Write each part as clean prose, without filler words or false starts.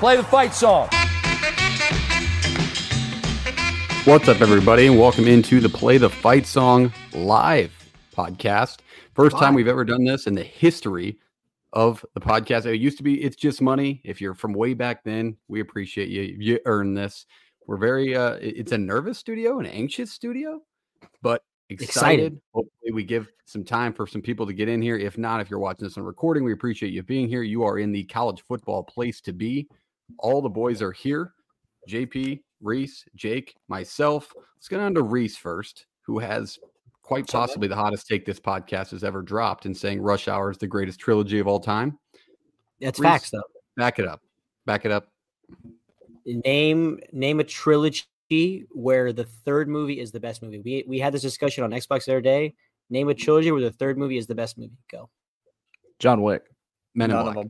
Play the fight song. What's up, everybody, and welcome into the Play the Fight Song live podcast. First time we've ever done this in the history of the podcast. It used to be It's Just Money. If you're from way back then, we appreciate you. You earned this. We're very, it's a nervous studio, an anxious studio, but excited. Hopefully we give some time for some people to get in here. If not, if you're watching this on recording, we appreciate you being here. You are in the college football place to be. All the boys are here. JP, Reese, Jake, myself. Let's get on to Reese first, who has quite possibly the hottest take this podcast has ever dropped in saying Rush Hour is the greatest trilogy of all time. That's Reese, facts, though. Back it up. Back it up. Name a trilogy where the third movie is the best movie. We had this discussion on Xbox the other day. Name a trilogy where the third movie is the best movie. Go. John Wick. Men in Black.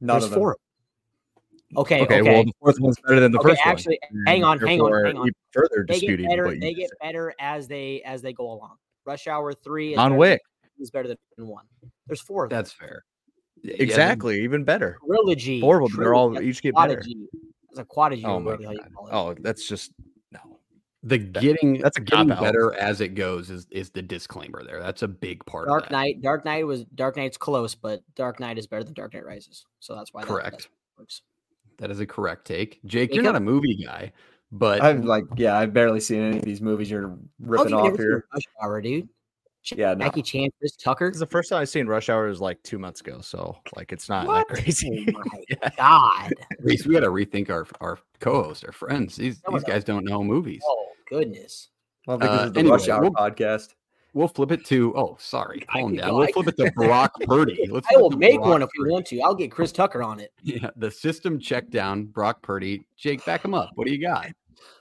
There's four. Okay. Well, the fourth one's better than the first one. Actually, hang on. Further disputing, they get better as they go along. Rush Hour 3 is better than one. There's four of them. That's fair. Exactly. Yeah, even better. Trilogy. Four of them. They're all each get better. It's a quadrilogy. That's just no. That's getting better as it goes is the disclaimer there. That's a big part. Dark of that. Knight. Dark Knight's close, but Dark Knight is better than Dark Knight Rises. So that's why. Correct. That is a correct take, Jake. You're not a movie guy, but I've barely seen any of these movies you're ripping off here. Rush Hour, dude. Yeah, Jackie Chan, Chris Tucker. The first time I seen Rush Hour was like 2 months ago, so it's not that crazy. Oh my God, Reese, we got to rethink our co-hosts, our friends. These guys don't know movies. Oh goodness! Well, because of the Rush Hour podcast. We'll flip it to. Oh, sorry. Calm down. We'll flip it to Brock Purdy. I will make one if we want to. I'll get Chris Tucker on it. Yeah, the system check down. Brock Purdy. Jake, back him up. What do you got?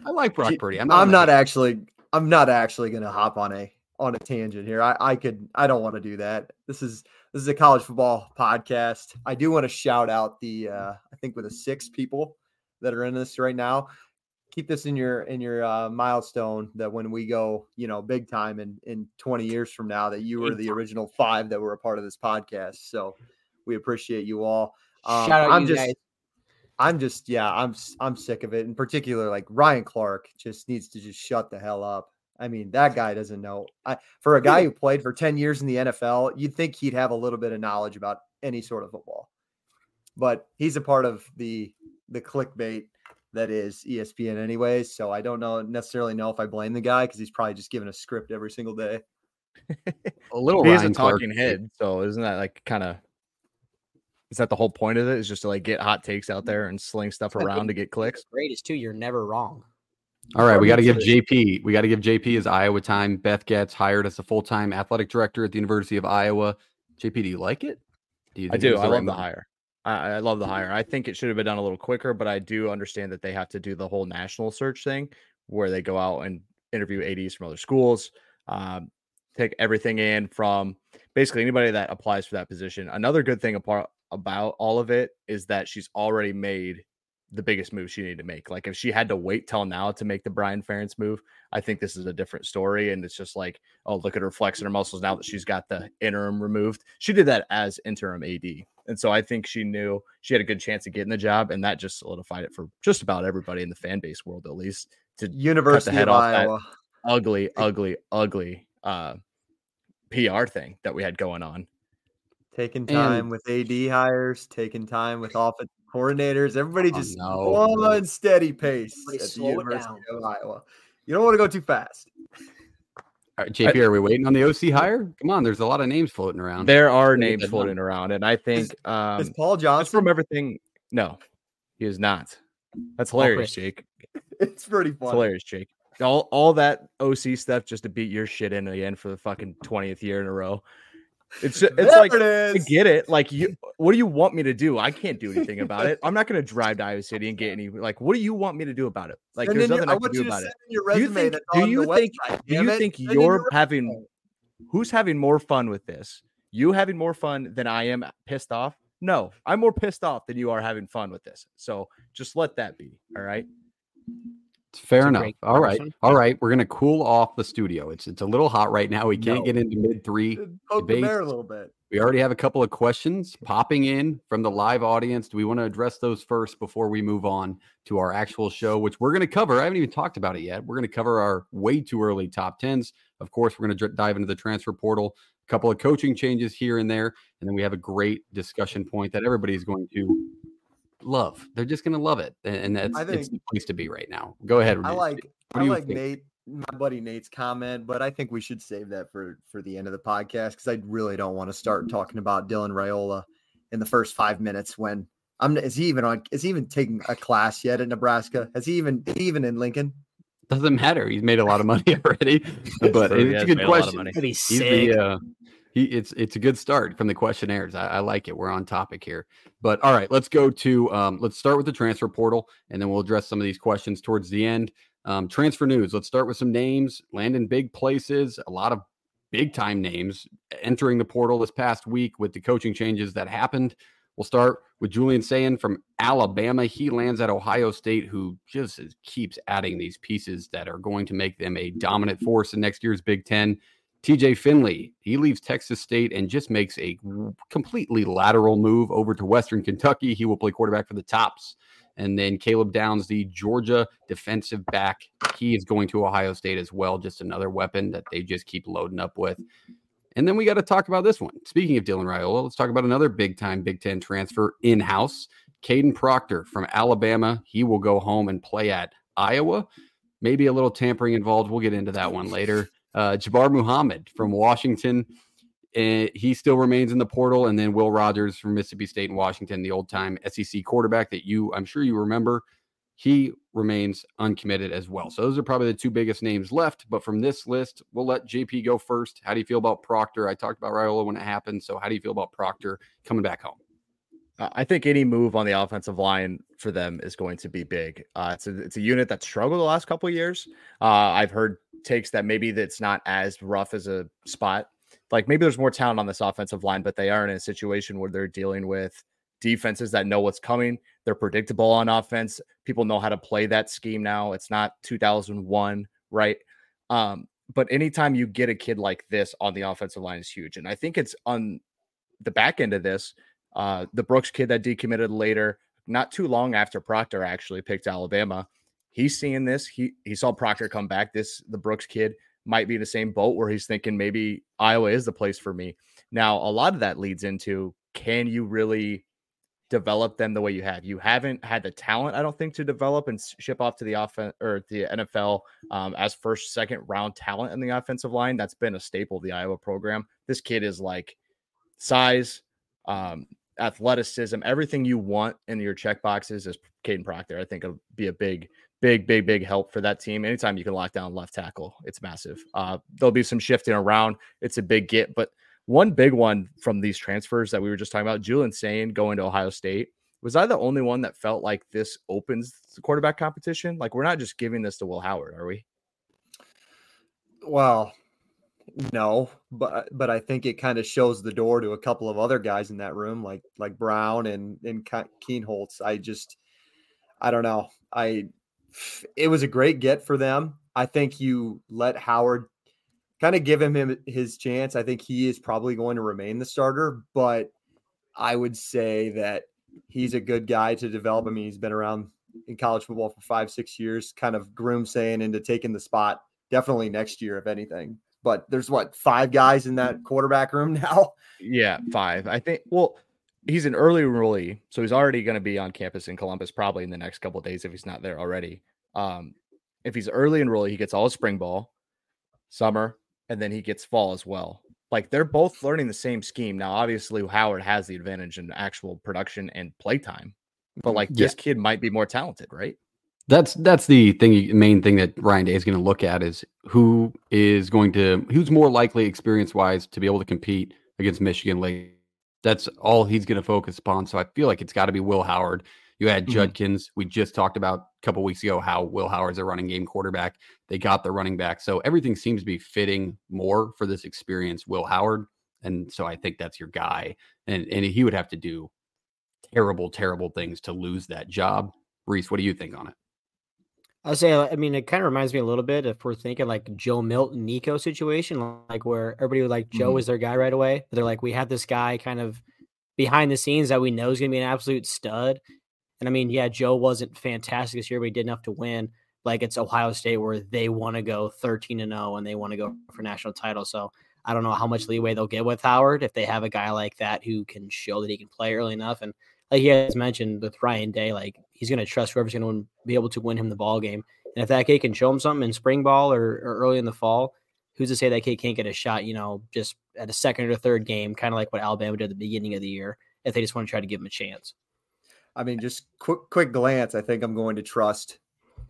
I like Brock Purdy. I'm not actually going to hop on a tangent here. I don't want to do that. This is a college football podcast. I do want to shout out the I think with the 6 people that are in this right now. Keep this in your milestone that when we go, big time in 20 years from now, that you were the original 5 that were a part of this podcast. So we appreciate you all. Shout out guys. I'm sick of it. In particular, like Ryan Clark just needs to just shut the hell up. I mean, that guy doesn't know. For a guy who played for 10 years in the NFL, you'd think he'd have a little bit of knowledge about any sort of football, but he's a part of the clickbait that is ESPN anyways. So I don't necessarily know if I blame the guy, because he's probably just given a script every single day. A little he's a talking head. So isn't that is that the whole point of it? Is just to get hot takes out there and sling stuff around to get clicks. Great is too. You're never wrong. All right. We got to give JP his Iowa time. Beth gets hired as a full-time athletic director at the University of Iowa. JP, do you like it? I do. I love the hire. I love the hire. I think it should have been done a little quicker, but I do understand that they have to do the whole national search thing where they go out and interview ADs from other schools, take everything in from basically anybody that applies for that position. Another good thing about all of it is that she's already made the biggest move she needed to make. If she had to wait till now to make the Brian Ferentz move, I think this is a different story. And it's just look at her flexing her muscles now that she's got the interim removed. She did that as interim AD. And so I think she knew she had a good chance of getting the job, and that just solidified it for just about everybody in the fan base world, at least, to University cut the head of off Iowa. That ugly PR thing that we had going on. Taking time with AD hires, taking time with offensive coordinators. Everybody just on steady pace at the University of Iowa. You don't want to go too fast. All right, JP, are we waiting on the OC hire? Come on, there's a lot of names floating around. There are names floating around, and I think is Paul Johnson from everything. No, he is not. That's hilarious, Jake. It's pretty funny. It's hilarious, Jake. All that OC stuff just to beat your shit in again for the fucking 20th year in a row. It's I get it. What do you want me to do? I can't do anything about it. I'm not going to drive to Iowa City and get any. What do you want me to do about it? There's nothing I can do about it. Do you think you're having? Who's having more fun with this? You having more fun than I am pissed off? No, I'm more pissed off than you are having fun with this. So just let that be. All right. Fair enough. All right. All right. We're going to cool off the studio. It's a little hot right now. We can't get into mid three debate a little bit. We already have a couple of questions popping in from the live audience. Do we want to address those first before we move on to our actual show, which we're going to cover? I haven't even talked about it yet. We're going to cover our way too early top tens. Of course, we're going to dive into the transfer portal, a couple of coaching changes here and there. And then we have a great discussion point that everybody is going to love. They're just going to love it. And that's it's the place to be right now. Go ahead. I like Nate, my buddy Nate's comment, but I think we should save that for the end of the podcast because I really don't want to start talking about Dylan Raiola in the first 5 minutes when is he even taking a class yet at Nebraska? Is he even in Lincoln? Doesn't matter. He's made a lot of money already, but it's a good question. It's a good start from the questionnaires. I like it. We're on topic here, but all right, let's go to, let's start with the transfer portal and then we'll address some of these questions towards the end. Transfer news. Let's start with some names, land in big places, a lot of big time names entering the portal this past week with the coaching changes that happened. We'll start with Julian Sayin from Alabama. He lands at Ohio State, who just keeps adding these pieces that are going to make them a dominant force in next year's Big Ten. TJ Finley, he leaves Texas State and just makes a completely lateral move over to Western Kentucky. He will play quarterback for the Tops. And then Caleb Downs, the Georgia defensive back, he is going to Ohio State as well. Just another weapon that they just keep loading up with. And then we got to talk about this one. Speaking of Dylan Raiola, let's talk about another big-time Big Ten transfer in-house. Kadyn Proctor from Alabama. He will go home and play at Iowa. Maybe a little tampering involved. We'll get into that one later. Jabbar Muhammad from Washington. He still remains in the portal. And then Will Rogers from Mississippi State and Washington, the old-time SEC quarterback that I'm sure you remember. He remains uncommitted as well. So those are probably the two biggest names left. But from this list, we'll let JP go first. How do you feel about Proctor? I talked about Raiola when it happened. So how do you feel about Proctor coming back home? I think any move on the offensive line for them is going to be big. It's a unit that struggled the last couple of years. I've heard takes that maybe that's not as rough as a spot. Like maybe there's more talent on this offensive line, but they are in a situation where they're dealing with defenses that know what's coming. They're predictable on offense. People know how to play that scheme now. It's not 2001, right? But anytime you get a kid like this on the offensive line is huge. And I think it's on the back end of this, the Brooks kid that decommitted later, not too long after Proctor actually picked Alabama. He's seeing this. He saw Proctor come back. The Brooks kid might be in the same boat where he's thinking maybe Iowa is the place for me. Now, a lot of that leads into, can you really develop them the way you have? You haven't had the talent, I don't think, to develop and ship off to the offense or the NFL as first, second round talent in the offensive line. That's been a staple of the Iowa program. This kid is like size, athleticism, everything you want in your checkboxes is Kadyn Proctor. I think it'll be a big help for that team. Anytime you can lock down left tackle, it's massive. There'll be some shifting around. It's a big get, but one big one from these transfers that we were just talking about, Julian Sayin going to Ohio State. Was I the only one that felt like this opens the quarterback competition? Like, we're not just giving this to Will Howard, are we? Well, no, but I think it kind of shows the door to a couple of other guys in that room, like Brown and Kienholz. I don't know. It was a great get for them. I think you let Howard kind of give him his chance. I think he is probably going to remain the starter, but I would say that he's a good guy to develop. I mean, he's been around in college football for 5-6 years, kind of groom saying into taking the spot definitely next year, if anything. But there's five guys in that quarterback room now? Yeah, five. I think, well, he's an early enrollee, so he's already going to be on campus in Columbus probably in the next couple of days if he's not there already. If he's early enrollee, he gets all his spring ball, summer, and then he gets fall as well. Like, they're both learning the same scheme. Now, obviously, Howard has the advantage in actual production and playtime, but this kid might be more talented, right? That's the thing. Main thing that Ryan Day is going to look at is who's more likely experience-wise to be able to compete against Michigan late. That's all he's going to focus upon. So I feel like it's got to be Will Howard. You had Judkins. We just talked about a couple weeks ago how Will Howard's a running game quarterback. They got the running back. So everything seems to be fitting more for this experience, Will Howard. And so I think that's your guy. And he would have to do terrible, terrible things to lose that job. Reese, what do you think on it? I say, I mean, it kind of reminds me a little bit if we're thinking like Joe Milton, Nico situation, like where everybody was like, Joe is their guy right away. They're like, we have this guy kind of behind the scenes that we know is going to be an absolute stud. And I mean, yeah, Joe wasn't fantastic this year, but he did enough to win. Like it's Ohio State where they want to go 13-0 and they want to go for national title. So I don't know how much leeway they'll get with Howard if they have a guy like that who can show that he can play early enough. And like he has mentioned with Ryan Day, like he's going to trust whoever's going to be able to win him the ball game. And if that kid can show him something in spring ball or early in the fall, who's to say that kid can't get a shot, you know, just at a second or third game, kind of like what Alabama did at the beginning of the year, if they just want to try to give him a chance. I mean, just quick glance. I think I'm going to trust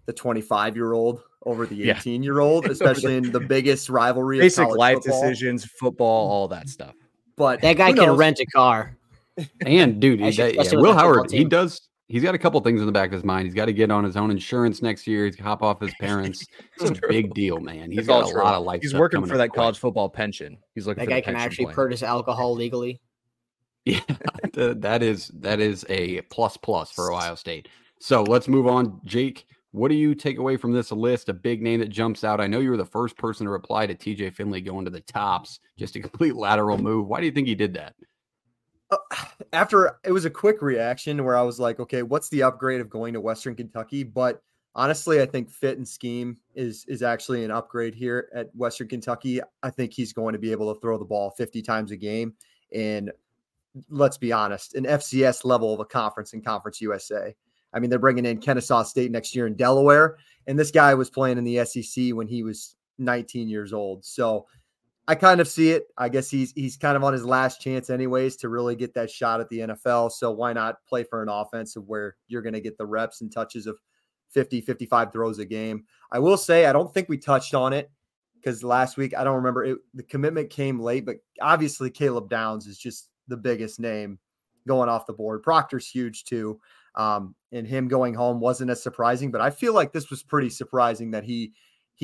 the 25-year-old over the 18-year-old, especially in the biggest rivalry. Basic of life football. Decisions, football, all that stuff. But that guy can rent a car. And dude, Will Howard, he does. He's got a couple things in the back of his mind. He's got to get on his own insurance next year. He's hop off his parents. It's a big deal, man. He's got a lot of life. He's working for that college football pension. He's looking. That guy can actually purchase alcohol legally. Yeah, that is a plus for Ohio State. So let's move on, Jake. What do you take away from this list? A big name that jumps out. I know you were the first person to reply to TJ Finley going to the Tops. Just a complete lateral move. Why do you think he did that? After it was a quick reaction where I was like, okay, what's the upgrade of going to Western Kentucky? But honestly, I think fit and scheme is actually an upgrade here at Western Kentucky. I think he's going to be able to throw the ball 50 times a game. And let's be honest, an FCS level of a conference in Conference USA. I mean, they're bringing in Kennesaw State next year in Delaware. And this guy was playing in the SEC when he was 19 years old. So I kind of see it. I guess he's kind of on his last chance anyways to really get that shot at the NFL. So why not play for an offense where you're going to get the reps and touches of 50, 55 throws a game. I will say, I don't think we touched on it because last week, I don't remember it. The commitment came late, but obviously Caleb Downs is just the biggest name going off the board. Proctor's huge too. And him going home wasn't as surprising, but I feel like this was pretty surprising that he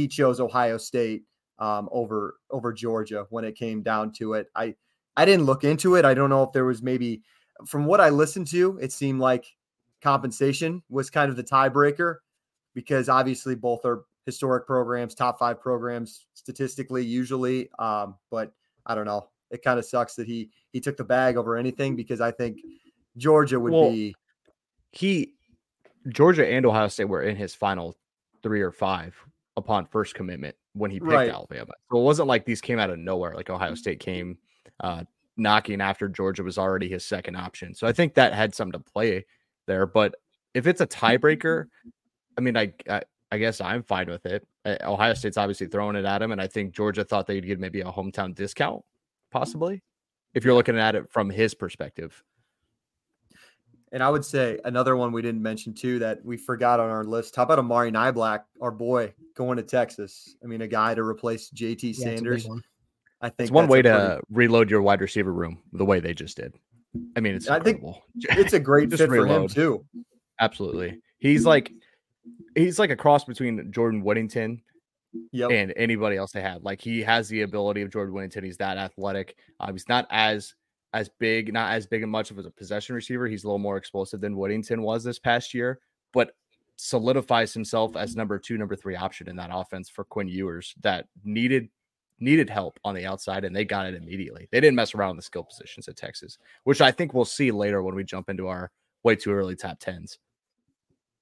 chose Ohio State over Georgia when it came down to it. I didn't look into it. I don't know if there was maybe from what I listened to, it seemed like compensation was kind of the tiebreaker because obviously both are historic programs, top five programs statistically usually. But I don't know. It kind of sucks that he took the bag over anything because I think Georgia would be. Georgia and Ohio State were in his final three or five upon first commitment when he picked Alabama. So it wasn't like these came out of nowhere. Like Ohio State came knocking after Georgia was already his second option. So I think that had some to play there. But if it's a tiebreaker, I mean, I guess I'm fine with it. Ohio State's obviously throwing it at him. And I think Georgia thought they'd get maybe a hometown discount, possibly, if you're looking at it from his perspective. And I would say another one we didn't mention too that we forgot on our list. How about Amari Nyblack, our boy, going to Texas? I mean, a guy to replace JT Sanders. I think it's one way to reload your wide receiver room the way they just did. I mean, it's incredible. I think it's a great fit for him too. Absolutely, he's like a cross between Jordan Whittington and anybody else they have. Like he has the ability of Jordan Whittington. He's that athletic. He's not as big, not as big and much of a possession receiver. He's a little more explosive than Whittington was this past year, but solidifies himself as number two, number three option in that offense for Quinn Ewers that needed help on the outside, and they got it immediately. They didn't mess around with the skill positions at Texas, which I think we'll see later when we jump into our way too early top tens.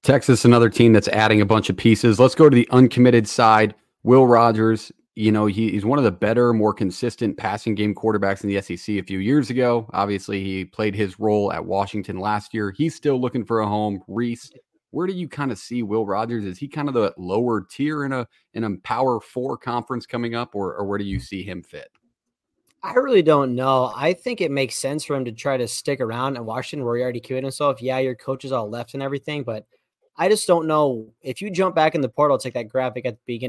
Texas, another team that's adding a bunch of pieces. Let's go to the uncommitted side. Will Rogers. You know, he's one of the better, more consistent passing game quarterbacks in the SEC a few years ago. Obviously, he played his role at Washington last year. He's still looking for a home. Reese, where do you kind of see Will Rogers? Is he kind of the lower tier in a Power Four conference coming up, or where do you see him fit? I really don't know. I think it makes sense for him to try to stick around at Washington where he already committed himself. Yeah, your coach is all left and everything, but I just don't know. If you jump back in the portal, it's like that graphic at the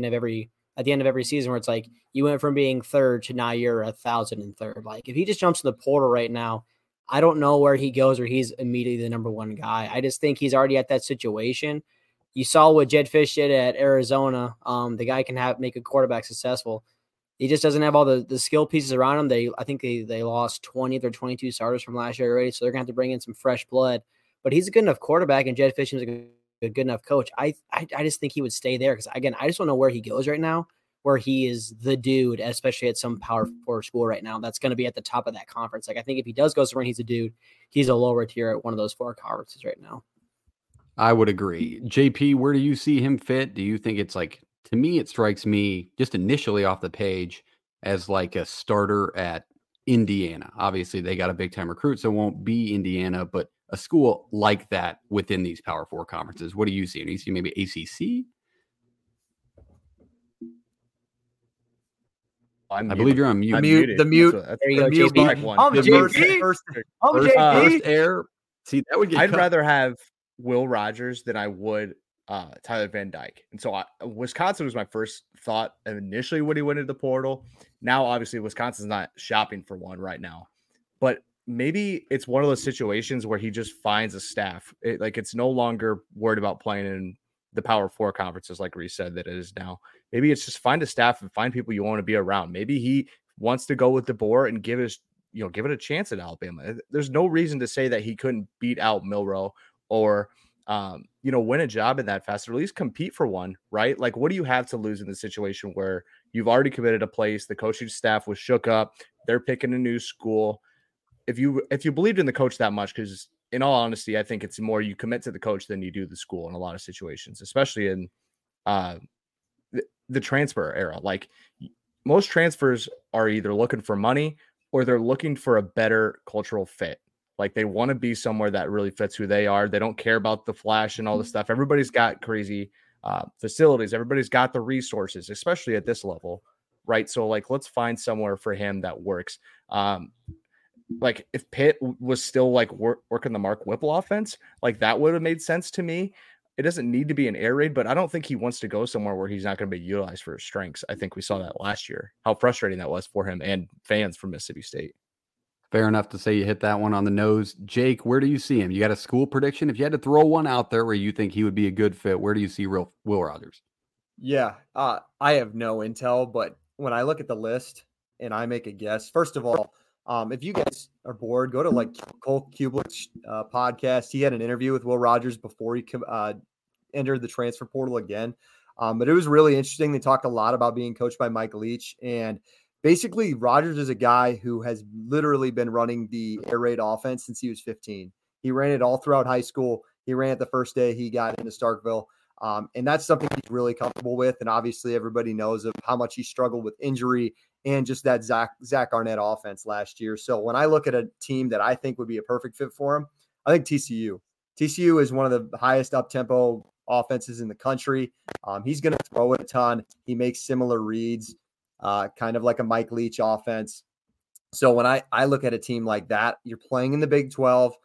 end of every season where it's like you went from being third to now you're 1,003rd. Like if he just jumps in the portal right now, I don't know where he goes or he's immediately the number one guy. I just think he's already at that situation. You saw what Jed Fish did at Arizona. The guy can make a quarterback successful. He just doesn't have all the skill pieces around him. I think they lost 20th or 22 starters from last year already. So they're going to have to bring in some fresh blood, but he's a good enough quarterback and Jed Fish is a good a good enough coach. I just think he would stay there because, again, I just don't know where he goes right now, where he is the dude, especially at some Power Four school right now. That's going to be at the top of that conference. Like, I think if he does go somewhere, he's a dude. He's a lower tier at one of those four conferences right now. I would agree. JP, where do you see him fit? Do you think it's like, to me, it strikes me just initially off the page as like a starter at Indiana. Obviously, they got a big-time recruit, so it won't be Indiana, but a school like that within these Power Four conferences. What do you see? Do you see maybe ACC? I believe you're on mute. The mute. That's the mute. I'm JP. First air. See, that would get I'd rather have Will Rogers than I would Tyler Van Dyke. And so Wisconsin was my first thought initially when he went into the portal. Now, obviously, Wisconsin's not shopping for one right now. But maybe it's one of those situations where he just finds a staff. It's no longer worried about playing in the Power Four conferences, like Reese said, that it is now. Maybe it's just find a staff and find people you want to be around. Maybe he wants to go with DeBoer and give it a chance at Alabama. There's no reason to say that he couldn't beat out Milroe or, win a job in that fast, or at least compete for one, right? Like, what do you have to lose in the situation where you've already committed a place? The coaching staff was shook up. They're picking a new school. If you believed in the coach that much, because in all honesty, I think it's more you commit to the coach than you do the school in a lot of situations, especially in the transfer era. Like, most transfers are either looking for money or they're looking for a better cultural fit. Like, they want to be somewhere that really fits who they are. They don't care about the flash and all this stuff. Everybody's got crazy facilities. Everybody's got the resources, especially at this level, right? So, like, let's find somewhere for him that works. Like, if Pitt was still like working the Mark Whipple offense, like, that would have made sense to me. It doesn't need to be an air raid, but I don't think he wants to go somewhere where he's not going to be utilized for his strengths. I think we saw that last year, how frustrating that was for him and fans from Mississippi State. Fair enough to say you hit that one on the nose. Jake, where do you see him? You got a school prediction? If you had to throw one out there where you think he would be a good fit, where do you see Will Rogers? Yeah, I have no intel, but when I look at the list and I make a guess, first of all, if you guys are bored, go to like Cole Kublik's podcast. He had an interview with Will Rogers before he entered the transfer portal again. But it was really interesting. They talked a lot about being coached by Mike Leach. And basically, Rogers is a guy who has literally been running the air raid offense since he was 15. He ran it all throughout high school. He ran it the first day he got into Starkville. And that's something he's really comfortable with. And obviously, everybody knows of how much he struggled with injury and just that Zach Arnett offense last year. So when I look at a team that I think would be a perfect fit for him, I think TCU. TCU is one of the highest up-tempo offenses in the country. He's going to throw it a ton. He makes similar reads, kind of like a Mike Leach offense. So when I look at a team like that, you're playing in the Big 12.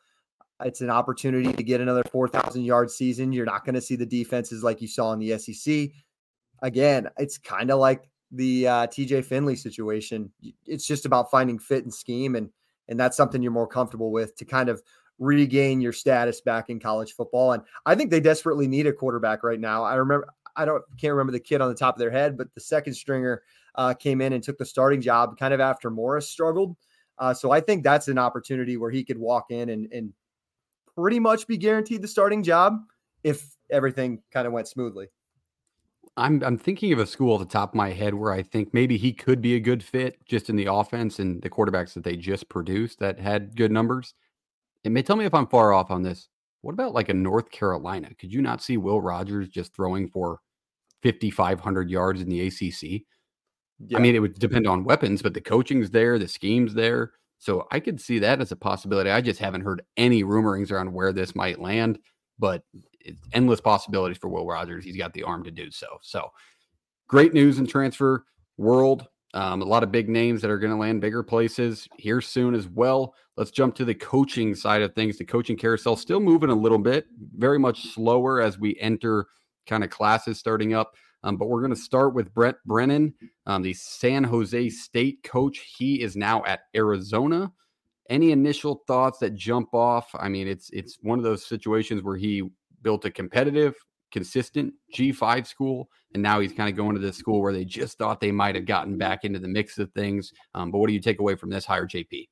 It's an opportunity to get another 4,000-yard season. You're not going to see the defenses like you saw in the SEC. Again, it's kind of like the TJ Finley situation. It's just about finding fit and scheme, and that's something you're more comfortable with to kind of regain your status back in college football. And I think they desperately need a quarterback right now. I can't remember the kid on the top of their head, but the second stringer came in and took the starting job kind of after Morris struggled. So I think that's an opportunity where he could walk in and pretty much be guaranteed the starting job if everything kind of went smoothly. I'm thinking of a school at the top of my head where I think maybe he could be a good fit just in the offense and the quarterbacks that they just produced that had good numbers. And may tell me if I'm far off on this. What about like a North Carolina? Could you not see Will Rogers just throwing for 5,500 yards in the ACC? Yeah. I mean, it would depend on weapons, but the coaching's there, the scheme's there. So I could see that as a possibility. I just haven't heard any rumorings around where this might land, but it's endless possibilities for Will Rogers. He's got the arm to do so. So great news in transfer world. A lot of big names that are going to land bigger places here soon as well. Let's jump to the coaching side of things. The coaching carousel still moving a little bit, very much slower as we enter kind of classes starting up. But we're going to start with Brent Brennan, the San Jose State coach. He is now at Arizona. Any initial thoughts that jump off? I mean, it's one of those situations where he built a competitive, consistent G5 school, and now he's kind of going to this school where they just thought they might have gotten back into the mix of things. But what do you take away from this hire, JP?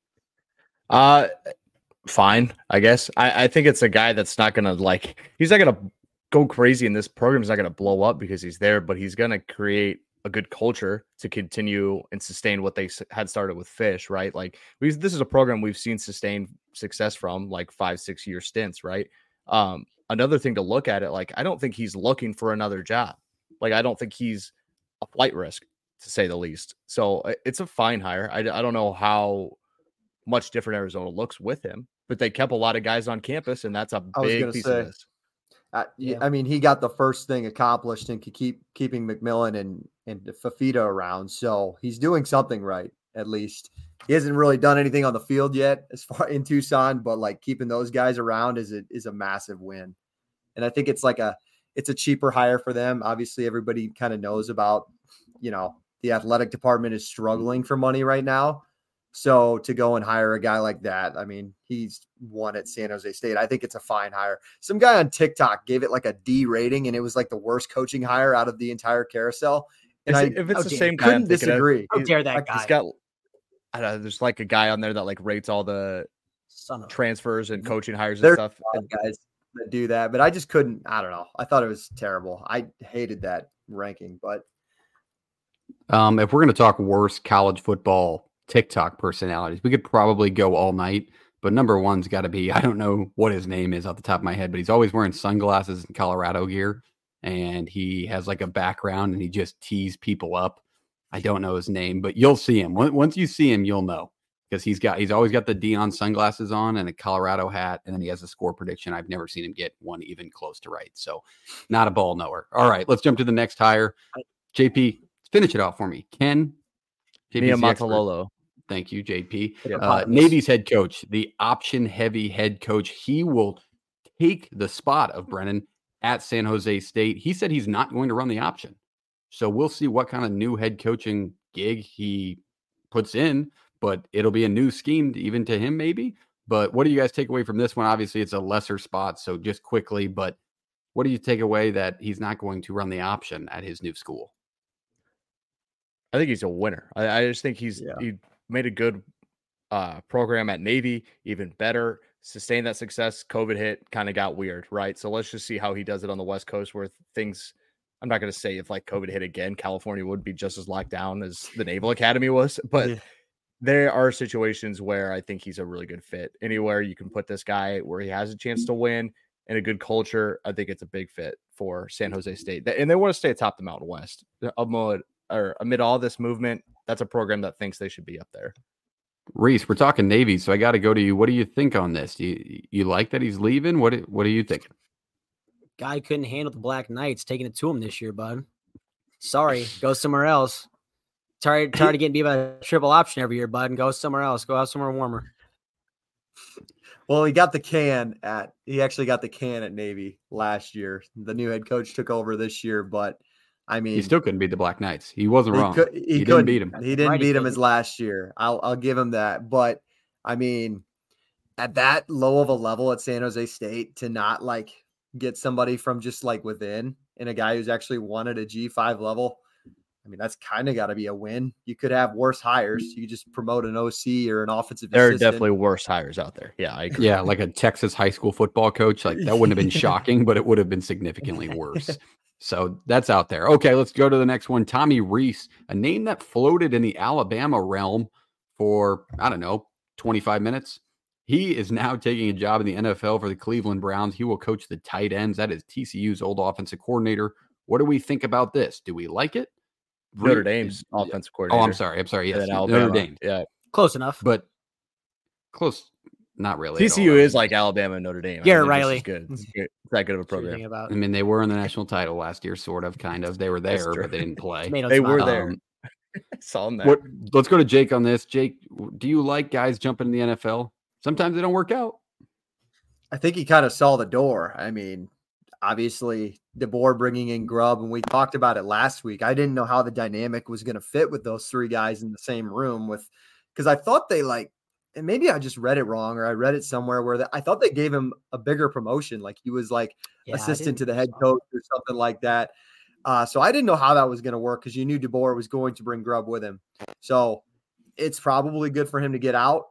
Fine, I guess. I think it's a guy that's not going to he's not going to go crazy and this program's not going to blow up because he's there, but he's going to create a good culture to continue and sustain what they had started with Fish, right? Like, this is a program we've seen sustained success from, like, 5-6 year stints, right? Another thing to look at it, like, I don't think he's looking for another job. Like, I don't think he's a flight risk, to say the least. So it's a fine hire. I don't know how much different Arizona looks with him, but they kept a lot of guys on campus, and that's a big piece of this. I mean, he got the first thing accomplished and could keeping McMillan and Fafita around. So he's doing something right, at least. He hasn't really done anything on the field yet as far in Tucson, but like keeping those guys around is a massive win. And I think it's like it's a cheaper hire for them. Obviously, everybody kind of knows about, the athletic department is struggling for money right now. So to go and hire a guy like that, I mean, he's won at San Jose State. I think it's a fine hire. Some guy on TikTok gave it like a D rating, and it was like the worst coaching hire out of the entire carousel. And I couldn't disagree. How dare that guy? There's like a guy on there that like rates all the transfers and coaching hires and stuff. There's guys that do that, but I just couldn't. I don't know. I thought it was terrible. I hated that ranking, but if we're going to talk worst college football TikTok personalities, we could probably go all night, but number one's got to be, I don't know what his name is off the top of my head, but he's always wearing sunglasses and Colorado gear, and he has like a background, and he just tees people up. I don't know his name, but you'll see him. Once you see him, you'll know, because he's always got the Deion sunglasses on and a Colorado hat, and then he has a score prediction. I've never seen him get one even close to right, so not a ball knower. All right, let's jump to the next hire. JP, finish it off for me. Ken Nia Matalolo. Thank you, JP. Yeah, Navy's head coach, the option-heavy head coach. He will take the spot of Brennan at San Jose State. He said he's not going to run the option. So we'll see what kind of new head coaching gig he puts in, but it'll be a new scheme even to him maybe. But what do you guys take away from this one? Obviously, it's a lesser spot, so just quickly, but what do you take away that he's not going to run the option at his new school? I think he's a winner. I just think he made a good program at Navy, even better, sustained that success. COVID hit, kind of got weird, right? So let's just see how he does it on the West Coast where things, I'm not going to say if like COVID hit again, California would be just as locked down as the Naval Academy was, but there are situations where I think he's a really good fit. Anywhere you can put this guy where he has a chance to win and a good culture, I think it's a big fit for San Jose State. And they want to stay atop the Mountain West. Amid all this movement, that's a program that thinks they should be up there. Reese, we're talking Navy, so I got to go to you. What do you think on this? Do you like that he's leaving? What are you thinking? Guy couldn't handle the Black Knights, taking it to him this year, bud. Sorry, go somewhere else. Tired of getting beat by a triple option every year, bud, and go somewhere else. Go out somewhere warmer. Well, he actually got the can at Navy last year. The new head coach took over this year, but I mean, he still couldn't beat the Black Knights. He wasn't wrong. He didn't beat him. He didn't beat him as last year. I'll give him that. But I mean, at that low of a level at San Jose State, to not like get somebody from just like within and a guy who's actually won at a G5 level, I mean, that's kind of got to be a win. You could have worse hires. You just promote an OC or an offensive assistant. There are definitely worse hires out there. Yeah, I agree. Yeah, like a Texas high school football coach. Like that wouldn't have been shocking, but it would have been significantly worse. So that's out there. Okay, let's go to the next one. Tommy Reese, a name that floated in the Alabama realm for, 25 minutes. He is now taking a job in the NFL for the Cleveland Browns. He will coach the tight ends. That is TCU's old offensive coordinator. What do we think about this? Do we like it? Notre Dame's offensive coordinator. Oh, I'm sorry. Yes, Notre Dame. Yeah, close enough. But close, not really. TCU is like Alabama and Notre Dame. Yeah, Riley. It's good. That good of a program. I mean, they were in the national title last year, sort of, kind of. They were there, but they didn't play. They were there. Saw them there. Let's go to Jake on this. Jake, do you like guys jumping in the NFL? Sometimes they don't work out. I think he kind of saw the door. I mean, obviously, DeBoer bringing in Grubb, and we talked about it last week. I didn't know how the dynamic was going to fit with those three guys in the same room because I thought they like, and maybe I just read it wrong or I read it somewhere where I thought they gave him a bigger promotion. Like he was like assistant to the head coach or something like that. So I didn't know how that was going to work because you knew DeBoer was going to bring Grubb with him. So it's probably good for him to get out.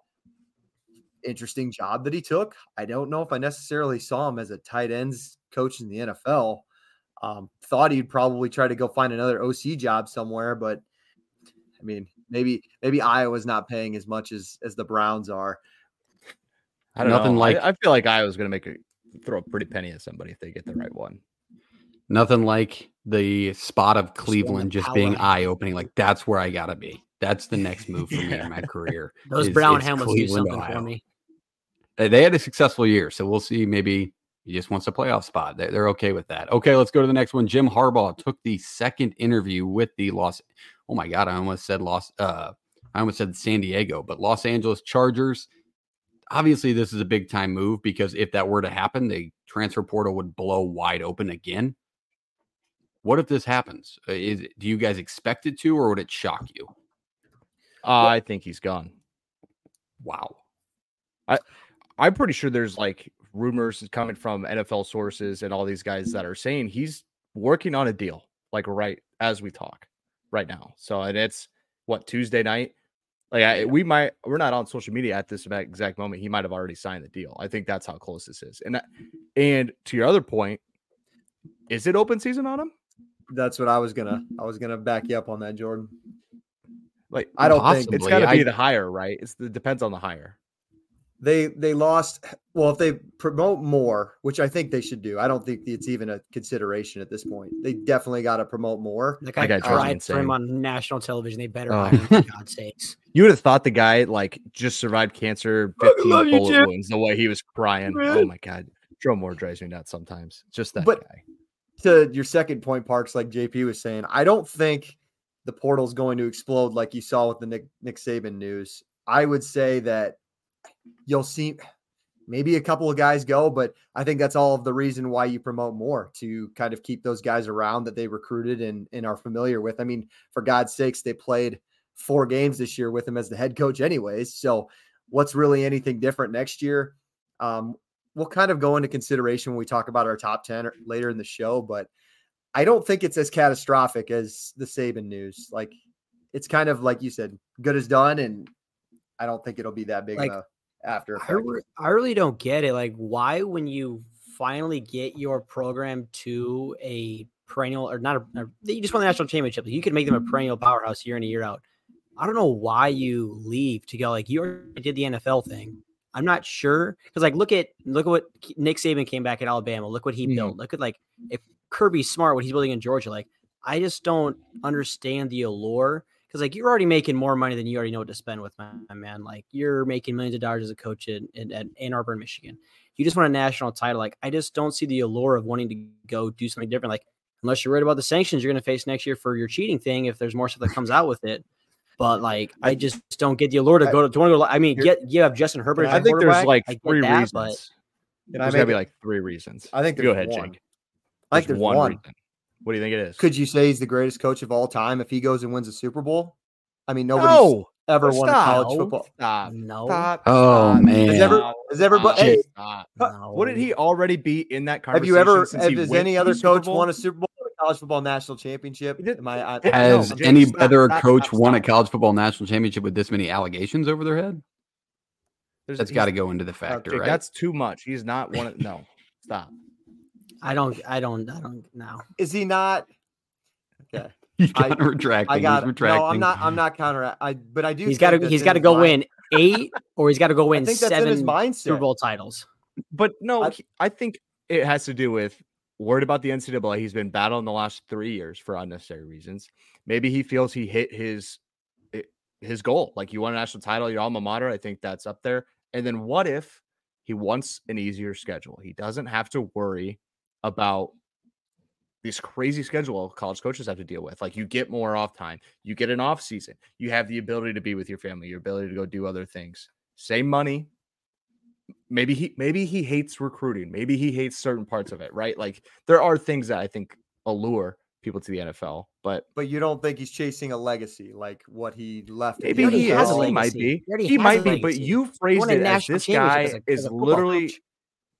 interesting job that he took. I don't know if I necessarily saw him as a tight ends coach in the NFL. Thought he'd probably try to go find another OC job somewhere, but I mean, maybe Iowa's not paying as much as the Browns are. I don't know. Like, I feel like Iowa's going to throw a pretty penny at somebody if they get the right one. Nothing like the spot of Cleveland just being eye-opening. Like, that's where I got to be. That's the next move for me in my career. Those Brown Hamlets do something for me. They had a successful year, so we'll see. Maybe he just wants a playoff spot. They're okay with that. Okay, let's go to the next one. Jim Harbaugh took the second interview with the San Diego, but Los Angeles Chargers. Obviously, this is a big-time move because if that were to happen, the transfer portal would blow wide open again. What if this happens? Do you guys expect it to, or would it shock you? I think he's gone. Wow. I'm pretty sure there's like rumors coming from NFL sources and all these guys that are saying he's working on a deal, like right as we talk right now. So, and it's Tuesday night? Like we're not on social media at this exact moment. He might have already signed the deal. I think that's how close this is. And to your other point, is it open season on him? That's what I was gonna back you up on that, Jordan. Like I don't think it's got to be the hire, right? It depends on the hire. They lost. Well, if they promote more, which I think they should do, I don't think it's even a consideration at this point. They definitely got to promote more. Like I tried for him on national television. They better hire him, for God's sakes. You would have thought the guy like just survived cancer, 15 bullet wounds. The way he was crying. Man. Oh my God, Joe Moore drives me nuts sometimes. Just that guy. To your second point, Parks, like JP was saying, I don't think the portal is going to explode like you saw with the Nick Saban news. I would say that you'll see maybe a couple of guys go, but I think that's all of the reason why you promote more, to kind of keep those guys around that they recruited and are familiar with. I mean, for God's sakes, they played 4 games this year with him as the head coach anyways. So what's really anything different next year? We'll kind of go into consideration when we talk about our top 10 later in the show, but I don't think it's as catastrophic as the Saban news. Like it's kind of like you said, good is done. And I don't think it'll be that big of a after effect. I really don't get it. Like why, when you finally get your program to a perennial or not, you just won the national championship. You could make them a perennial powerhouse year in and year out. I don't know why you leave to go. Like you already did the NFL thing. I'm not sure because like look at what Nick Saban came back at Alabama. Look what he built. Look at like if Kirby Smart, what he's building in Georgia. Like I just don't understand the allure because like you're already making more money than you already know what to spend with, my man. Like you're making millions of dollars as a coach at Ann Arbor in Michigan. You just want a national title. Like I just don't see the allure of wanting to go do something different. Like unless you're worried about the sanctions you're going to face next year for your cheating thing, if there's more stuff that comes out with it. But like, I just don't get the allure to go to. You have Justin Herbert. I think there's like three reasons. There's gotta be like 3 reasons. I think there's go ahead, Jake. I think there's one. What do you think it is? Could you say he's the greatest coach of all time if he goes and wins a Super Bowl? I mean, nobody's ever won a college football. Wouldn't he already be in that conversation? Has any other coach won a Super Bowl? College football national championship. Has any other coach won a college football national championship with this many allegations over their head? That's got to go into the factor, right? That's too much. He's not one. No, stop. I don't know. Is he not? Okay. He's retracting. No, I'm not counter. But I do. He's got to go win 8, or he's got to go win 7 Super Bowl titles. But no, I think it has to do with. Worried about the NCAA. He's been battling the last 3 years for unnecessary reasons. Maybe he feels he hit his goal. Like you won a national title, your alma mater. I think that's up there. And then what if he wants an easier schedule? He doesn't have to worry about this crazy schedule college coaches have to deal with. Like you get more off time, you get an off season, you have the ability to be with your family, your ability to go do other things. Save money. Maybe he hates recruiting. Maybe he hates certain parts of it, right? Like there are things that I think allure people to the NFL, but you don't think he's chasing a legacy like what he left? Maybe he has a legacy. He might be, but you phrased it as this guy is literally coach.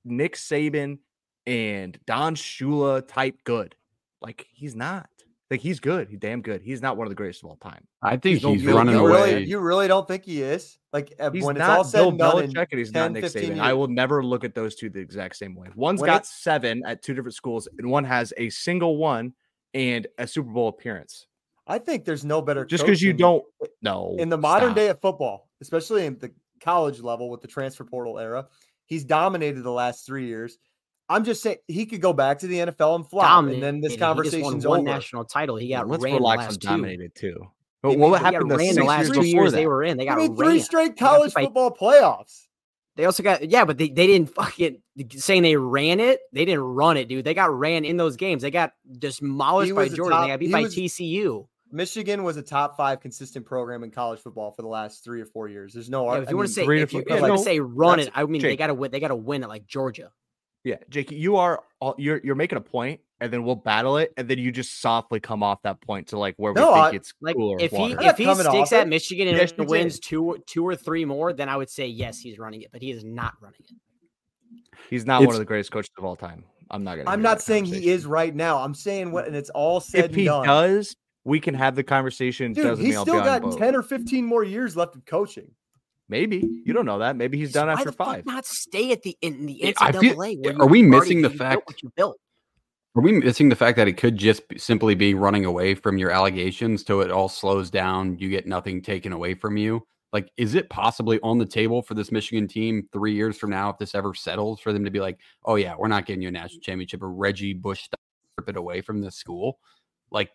Nick Saban and Don Shula type good. Like he's not. Like, he's good. He's damn good. He's not one of the greatest of all time. I think he's running away. Really, you really don't think he is? Like, he's when not it's all Bill Belichick and he's 10, not Nick Saban. Years. I will never look at those two the exact same way. One's got seven at two different schools, and one has a single one and a Super Bowl appearance. I think there's no better just because you don't know in the modern day of football, especially in the college level with the transfer portal era. He's dominated the last 3 years. I'm just saying he could go back to the NFL and flop, and then this conversation's over. National title. He got dominated too. But what happened the last 2 years they were in? They got three straight college football playoffs. They also got but they didn't fucking saying they ran it. They didn't run it, dude. They got ran in those games. They got demolished by Georgia. They got beat by TCU. Michigan was a top five consistent program in college football for the last 3 or 4 years. There's no argument. If you want to say run it, I mean, Jake, they got to win it like Georgia. Yeah, Jake, you're making a point, and then we'll battle it, and then you just softly come off that point to like where we think it's like cooler. If he sticks at Michigan and wins two or three more, then I would say yes, he's running it, but he is not running it. He's not one of the greatest coaches of all time. I'm not saying he is right now. I'm saying and it's all said and done. If he does, we can have the conversation. Dude, he's still got 10 or 15 more years left of coaching. Maybe. You don't know that. Maybe he's done after five. Not stay in the NCAA. Are we missing the fact what you built? Are we missing the fact that it could just simply be running away from your allegations till it all slows down, you get nothing taken away from you? Like, is it possibly on the table for this Michigan team 3 years from now, if this ever settles, for them to be like, oh yeah, we're not getting you a national championship, or Reggie Bush strip it away from this school? Like,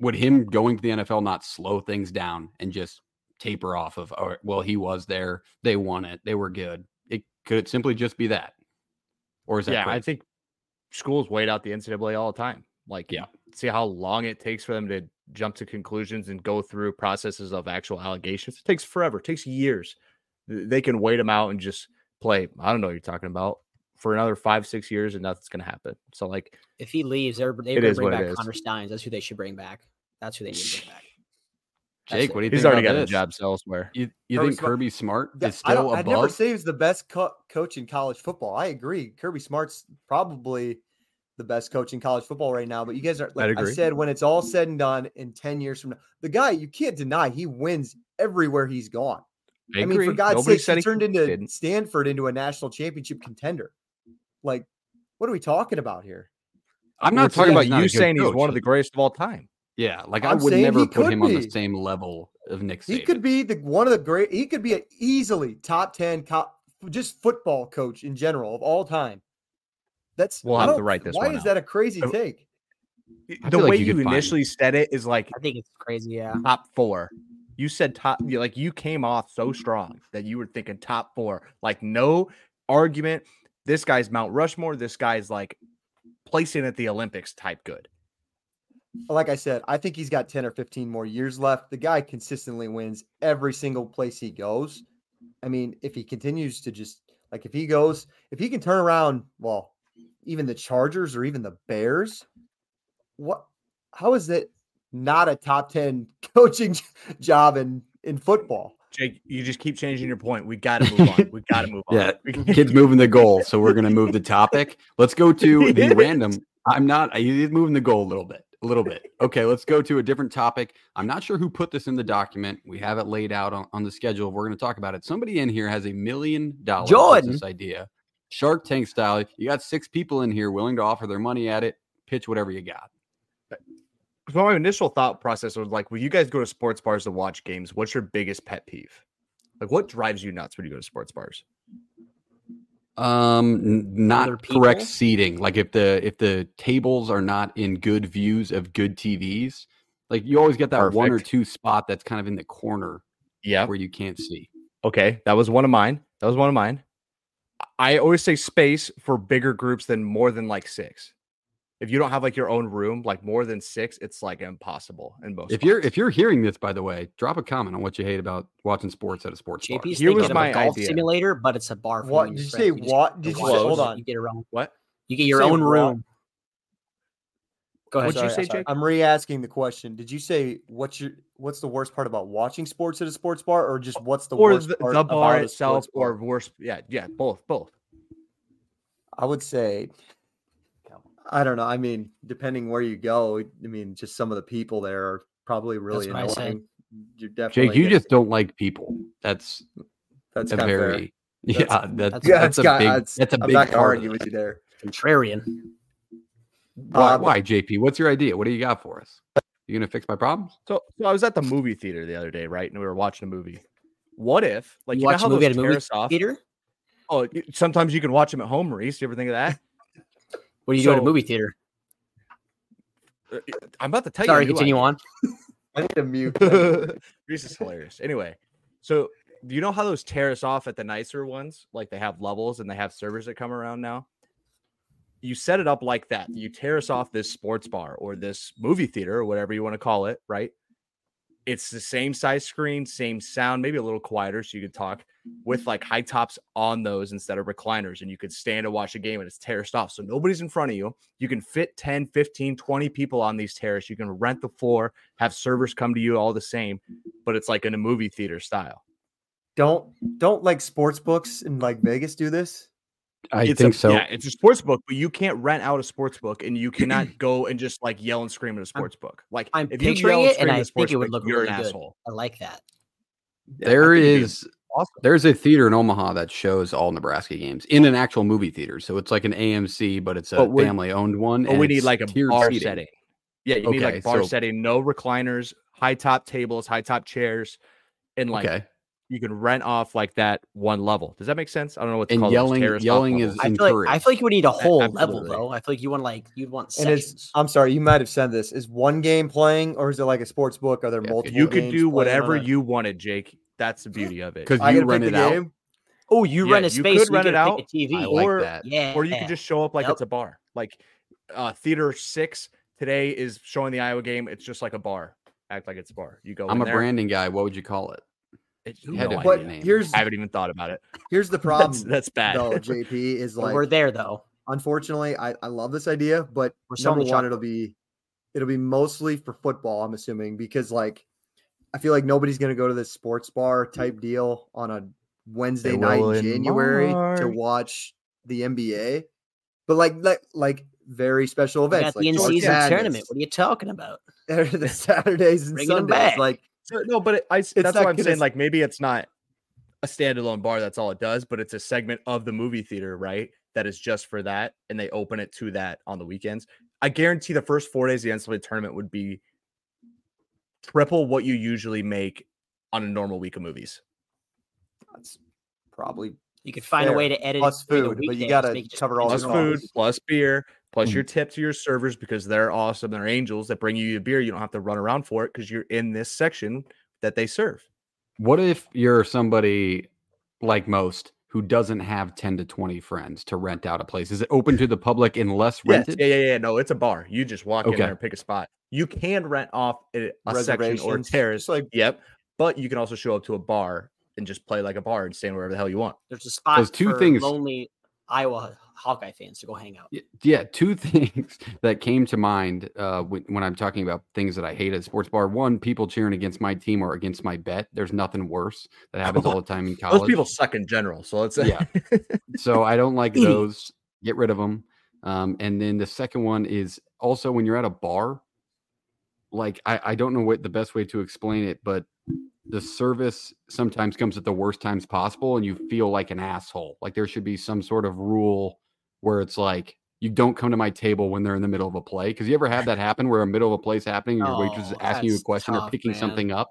would him going to the NFL not slow things down and just taper off of, oh, well, he was there. They won it. They were good. Could it simply just be that? Or is that I think schools wait out the NCAA all the time. Like, see how long it takes for them to jump to conclusions and go through processes of actual allegations. It takes forever. It takes years. They can wait them out and just play, I don't know what you're talking about, for another 5-6 years, and nothing's going to happen. So, like, if he leaves, they bring back Connor Steins. That's who they should bring back. That's who they need to bring back. Jake, what do you think? He's already got a job elsewhere. You think Kirby Smart is still above? I'd never say he's the best coach in college football. I agree. Kirby Smart's probably the best coach in college football right now. But you guys are, like I said, when it's all said and done in 10 years from now, the guy, you can't deny he wins everywhere he's gone. I mean, for God's sake, he turned Stanford into a national championship contender. Like, what are we talking about here? I'm not talking about you saying he's one of the greatest of all time. Yeah, like I would never put him on the same level of Nick Saban. He could be he could be an easily top 10 just football coach in general of all time. We'll have to write this one out. Why is that a crazy take? The way you initially said it is like, I think it's crazy, yeah. Top four. You said top, like you came off so strong that you were thinking top four. Like, no argument. This guy's Mount Rushmore. This guy's like placing at the Olympics type good. Like I said, I think he's got 10 or 15 more years left. The guy consistently wins every single place he goes. I mean, if he continues to just like, if he can turn around, well, even the Chargers or even the Bears, how is it not a top 10 coaching job in football? Jake, you just keep changing your point. We got to move on. Kid's moving the goal. So we're going to move the topic. Let's go to the random. He's moving the goal a little bit. Okay, let's go to a different topic. I'm not sure who put this in the document. We have it laid out on the schedule. We're going to talk about it. Somebody in here has $1 million. Jordan. This idea. Shark Tank style. You got 6 people in here willing to offer their money at it. Pitch whatever you got. Because my initial thought process was like, when you guys go to sports bars to watch games, what's your biggest pet peeve? Like, what drives you nuts when you go to sports bars? Not correct seating. Like, if the tables are not in good views of good TVs, like you always get that one or two spot that's kind of in the corner, where you can't see. Okay, that was one of mine. I always say space for bigger groups than more than like 6. If you don't have like your own room, like more than 6, it's like impossible. In most, if you're hearing this, by the way, drop a comment on what you hate about watching sports at a sports bar. Here was my idea. Simulator, but it's a bar. What did you say? What did you say? Hold on. You get your own. What? You get your own room. Go ahead. What'd you say, Jake? I'm re-asking the question. Did you say what's the worst part about watching sports at a sports bar, or just what's the worst part about the bar itself, or worse? Yeah, both. I would say. I don't know. I mean, depending where you go, I mean, just some of the people there are probably really annoying. You're definitely Jake, you just don't like people. That's a very that's a big I'm not arguing with you there. Contrarian. Why, JP? What's your idea? What do you got for us? You gonna fix my problems? So I was at the movie theater the other day, right? And we were watching a movie. What if, like, you watch a movie at a movie theater? Oh, sometimes you can watch them at home, Reese. You ever think of that? What are you doing at a movie theater? I'm about to tell you. Sorry, continue on. I need to mute. Reese is hilarious. Anyway, so you know how those tear us off at the nicer ones? Like, they have levels and they have servers that come around now? You set it up like that. You tear us off this sports bar or this movie theater or whatever you want to call it, right? It's the same size screen, same sound, maybe a little quieter so you could talk, with like high tops on those instead of recliners. And you could stand and watch a game and it's terraced off. So nobody's in front of you. You can fit 10, 15, 20 people on these terraces. You can rent the floor, have servers come to you all the same, but it's like in a movie theater style. Don't like sports books in like Vegas do this? I think so. Yeah, it's a sports book, but you can't rent out a sports book, and you cannot go and just like yell and scream at a sports book. Like, I'm picturing it, and I think it would look really good. Asshole. I like that. Yeah, there's a theater in Omaha that shows all Nebraska games in an actual movie theater. So it's like an AMC, but it's a family owned one. But we need like a bar setting. Yeah, you need like bar setting, no recliners, high top tables, high top chairs, and like. Okay. You can rent off like that one level. Does that make sense? I don't know what to call it. Yelling is encouraged. I feel like you would need a whole level though. I feel like you'd want sections. I'm sorry, you might have said this. Is one game playing, or is it like a sports book? Are there multiple? You could do whatever you wanted, Jake. That's the beauty of it. Because you rent it out. Oh, you rent a space. You could rent it out. A TV, or like that. Yeah. Or you could just show up like it's a bar. Like Theater 6 today is showing the Iowa game. It's just like a bar. Act like it's a bar. You go. I'm a branding guy. What would you call it? I haven't even thought about it. Here's the problem. that's bad. Though, JP is like we're there though. Unfortunately, I love this idea, but number one, it'll be mostly for football, I'm assuming, because like I feel like nobody's gonna go to this sports bar type deal on a Wednesday night in January to watch the NBA. But like very special events, like the in-season tournament. What are you talking about? The Saturdays and Sundays, like. So, no, but that's why I'm saying, like, maybe it's not a standalone bar. That's all it does, but it's a segment of the movie theater, right? That is just for that, and they open it to that on the weekends. I guarantee the first 4 days of the NCAA tournament would be triple what you usually make on a normal week of movies. That's probably you could find a way to edit plus food, but you got to cover all plus food, plus beer, plus your tip to your servers because they're awesome. They're angels that bring you a beer. You don't have to run around for it because you're in this section that they serve. What if you're somebody like most who doesn't have 10 to 20 friends to rent out a place? Is it open to the public unless rented? Yeah. No, it's a bar. You just walk in there and pick a spot. You can rent off a section or a terrace. Like, yep. But you can also show up to a bar and just play like a bar and stand wherever the hell you want. There's a spot for lonely Iowa Hawkeye fans to go hang out. Yeah, two things that came to mind when I'm talking about things that I hate at a sports bar. One, people cheering against my team or against my bet. There's nothing worse. That happens all the time in college. Those people suck in general. So let's say. Yeah. So I don't like those. Get rid of them. And then the second one is also when you're at a bar, like I don't know what the best way to explain it, but the service sometimes comes at the worst times possible and you feel like an asshole. Like there should be some sort of rule where it's like, you don't come to my table when they're in the middle of a play. Because you ever had that happen where in the middle of a play's happening and your waitress is asking you a question or picking something up?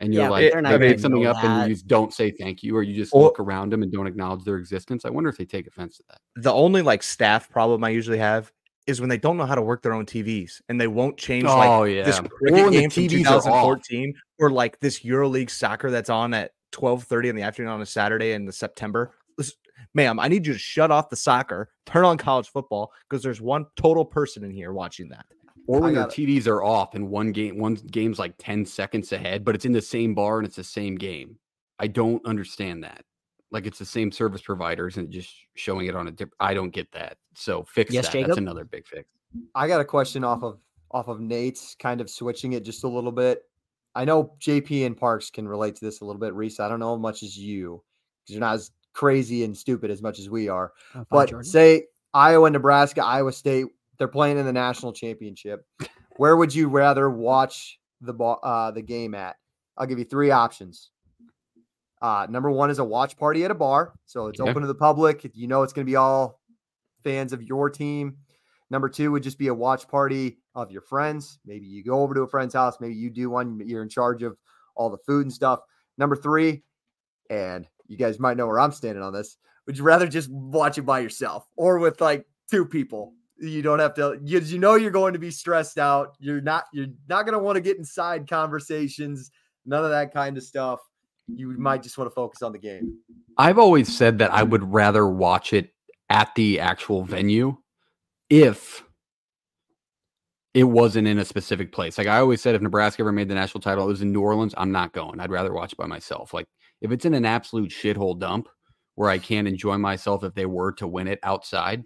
And you're like, I made something up and you just don't say thank you, or you just look around them and don't acknowledge their existence. I wonder if they take offense to that. The only like staff problem I usually have is when they don't know how to work their own TVs and they won't change this cricket game from 2014 or like this EuroLeague soccer that's on at 12:30 in the afternoon on a Saturday in September. Ma'am, I need you to shut off the soccer, turn on college football, because there's one total person in here watching that. Or when their TVs are off and one game's like 10 seconds ahead, but it's in the same bar and it's the same game. I don't understand that. Like it's the same service providers and just showing it on a different. I don't get that. So fix that. Jacob? That's another big fix. I got a question off of Nate's, kind of switching it just a little bit. I know JP and Parks can relate to this a little bit. Reese, I don't know as much as you because you're not as crazy and stupid as much as we are. But Jordan? Say Iowa, Nebraska, Iowa State, they're playing in the national championship. Where would you rather watch the game at? I'll give you three options. Number one is a watch party at a bar. So it's open to the public. You know, it's going to be all fans of your team. Number two would just be a watch party of your friends. Maybe you go over to a friend's house. Maybe you do one. You're in charge of all the food and stuff. Number three, and you guys might know where I'm standing on this. Would you rather just watch it by yourself or with like two people? You don't have to, you know, you're going to be stressed out. You're not going to want to get inside conversations. None of that kind of stuff. You might just want to focus on the game. I've always said that I would rather watch it at the actual venue if it wasn't in a specific place. Like I always said, if Nebraska ever made the national title, it was in New Orleans, I'm not going. I'd rather watch it by myself. Like if it's in an absolute shithole dump where I can't enjoy myself, if they were to win it outside,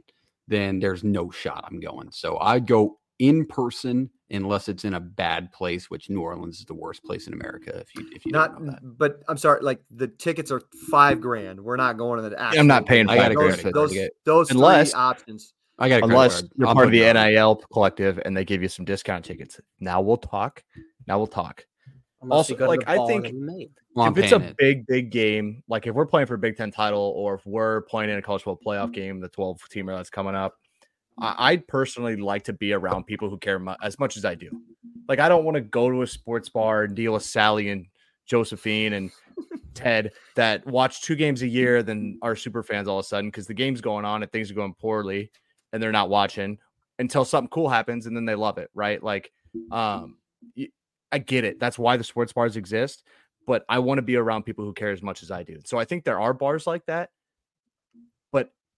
then there's no shot I'm going. So I'd go in person unless it's in a bad place, which New Orleans is the worst place in America. If you not, know that. But I'm sorry, like the tickets are $5,000. We're not going to the. Actual, I'm not paying. I got to go to those unless, three options. I got unless card. You're I'm part of the NIL collective and they give you some discount tickets. Now we'll talk. Unless also, like I think if it's a big game, like if we're playing for a Big Ten title or if we're playing in a college football playoff game, the 12 teamer that's coming up. I'd personally like to be around people who care as much as I do. Like, I don't want to go to a sports bar and deal with Sally and Josephine and Ted that watch two games a year, then are super fans all of a sudden because the game's going on and things are going poorly and they're not watching until something cool happens and then they love it, right? Like, I get it. That's why the sports bars exist, but I want to be around people who care as much as I do. So I think there are bars like that.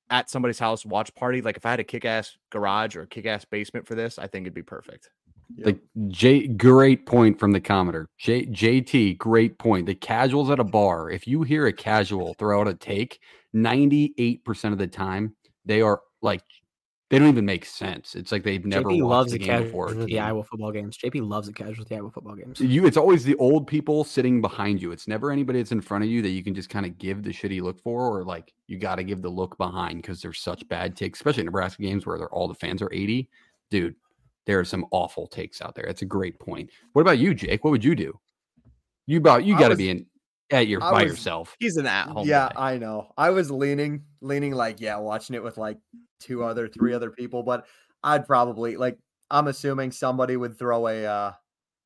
At somebody's house watch party. Like if I had a kick-ass garage or a kick-ass basement for this, I think it'd be perfect. Yep. Like great point from the commenter. JT, great point. The casuals at a bar, if you hear a casual throw out a take, 98% of the time, they are like, they don't even make sense. It's like they've never watched the game before. The Iowa football games. JP loves the casualty Iowa football games. It's always the old people sitting behind you. It's never anybody that's in front of you that you can just kind of give the shitty look for, or like you got to give the look behind because there's such bad takes, especially Nebraska games where all the fans are 80. Dude, there are some awful takes out there. That's a great point. What about you, Jake? What would you do? You got to be in. Yourself. He's an at-home. Yeah, guy. I know. I was leaning like, yeah, watching it with like three other people, but I'd probably like, I'm assuming somebody would throw a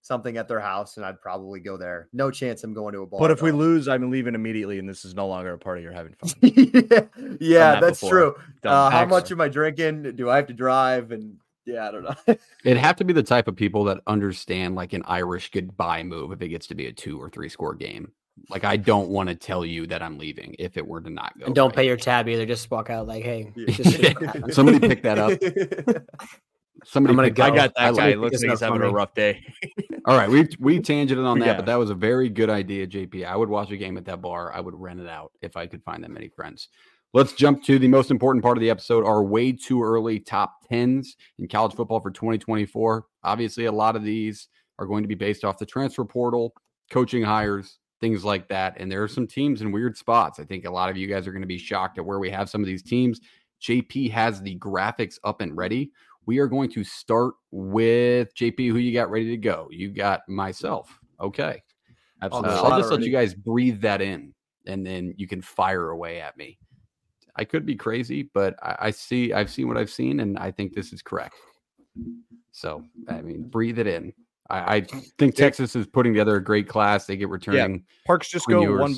something at their house and I'd probably go there. No chance I'm going to a ball. But if we lose, I'm leaving immediately and this is no longer a party you're having fun. yeah, that's before. True. How much am I drinking? Do I have to drive? And yeah, I don't know. It'd have to be the type of people that understand like an Irish goodbye move if it gets to be a 2 or 3 score game. Like, I don't want to tell you that I'm leaving if it were to not go. And don't pay your tab either. Just walk out like, hey. Just somebody pick that up. I got that guy. Looks like he's having a rough day. All right. We tangented on that, but that was a very good idea, JP. I would watch a game at that bar. I would rent it out if I could find that many friends. Let's jump to the most important part of the episode, our way too early top 10s in college football for 2024. Obviously, a lot of these are going to be based off the transfer portal, coaching hires, things like that. And there are some teams in weird spots. I think a lot of you guys are going to be shocked at where we have some of these teams. JP has the graphics up and ready. We are going to start with JP, who you got ready to go. You got myself. Okay. Absolutely. I'll just let you guys breathe that in and then you can fire away at me. I could be crazy, but I've seen what I've seen and I think this is correct. So, I mean, breathe it in. I think Texas is putting together a great class. They get returning. Yeah. Parks, just go one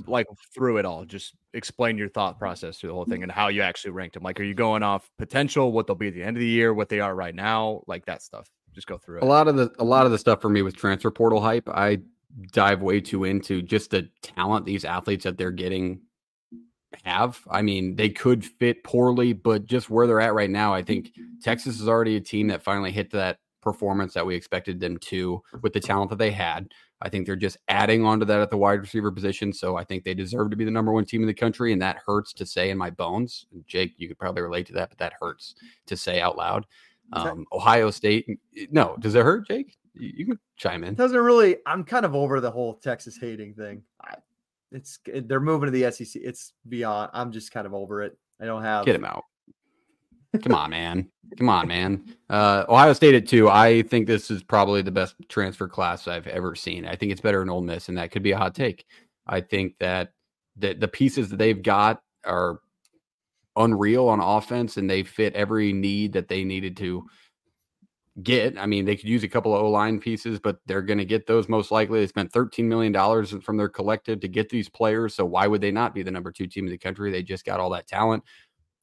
through it all. Just explain your thought process through the whole thing and how you actually ranked them. Like, are you going off potential, what they'll be at the end of the year, what they are right now, like that stuff. Just go through it. A lot of the stuff for me was transfer portal hype. I dive way too into just the talent these athletes that they're getting have. I mean, they could fit poorly, but just where they're at right now, I think Texas is already a team that finally hit that performance that we expected them to with the talent that they had. I think they're just adding on to that at the wide receiver position. So I think they deserve to be the number one team in the country. And that hurts to say in my bones. Jake, you could probably relate to that, but that hurts to say out loud. Ohio State. No, does it hurt, Jake? You can chime in. Doesn't really. I'm kind of over the whole Texas hating thing. They're moving to the SEC. It's beyond. I'm just kind of over it. I don't have. Get him out. Come on, man. Ohio State at 2. I think this is probably the best transfer class I've ever seen. I think it's better than Ole Miss, and that could be a hot take. I think that the pieces that they've got are unreal on offense, and they fit every need that they needed to get. I mean, they could use a couple of O-line pieces, but they're going to get those most likely. They spent $13 million from their collective to get these players, so why would they not be the number 2 team in the country? They just got all that talent.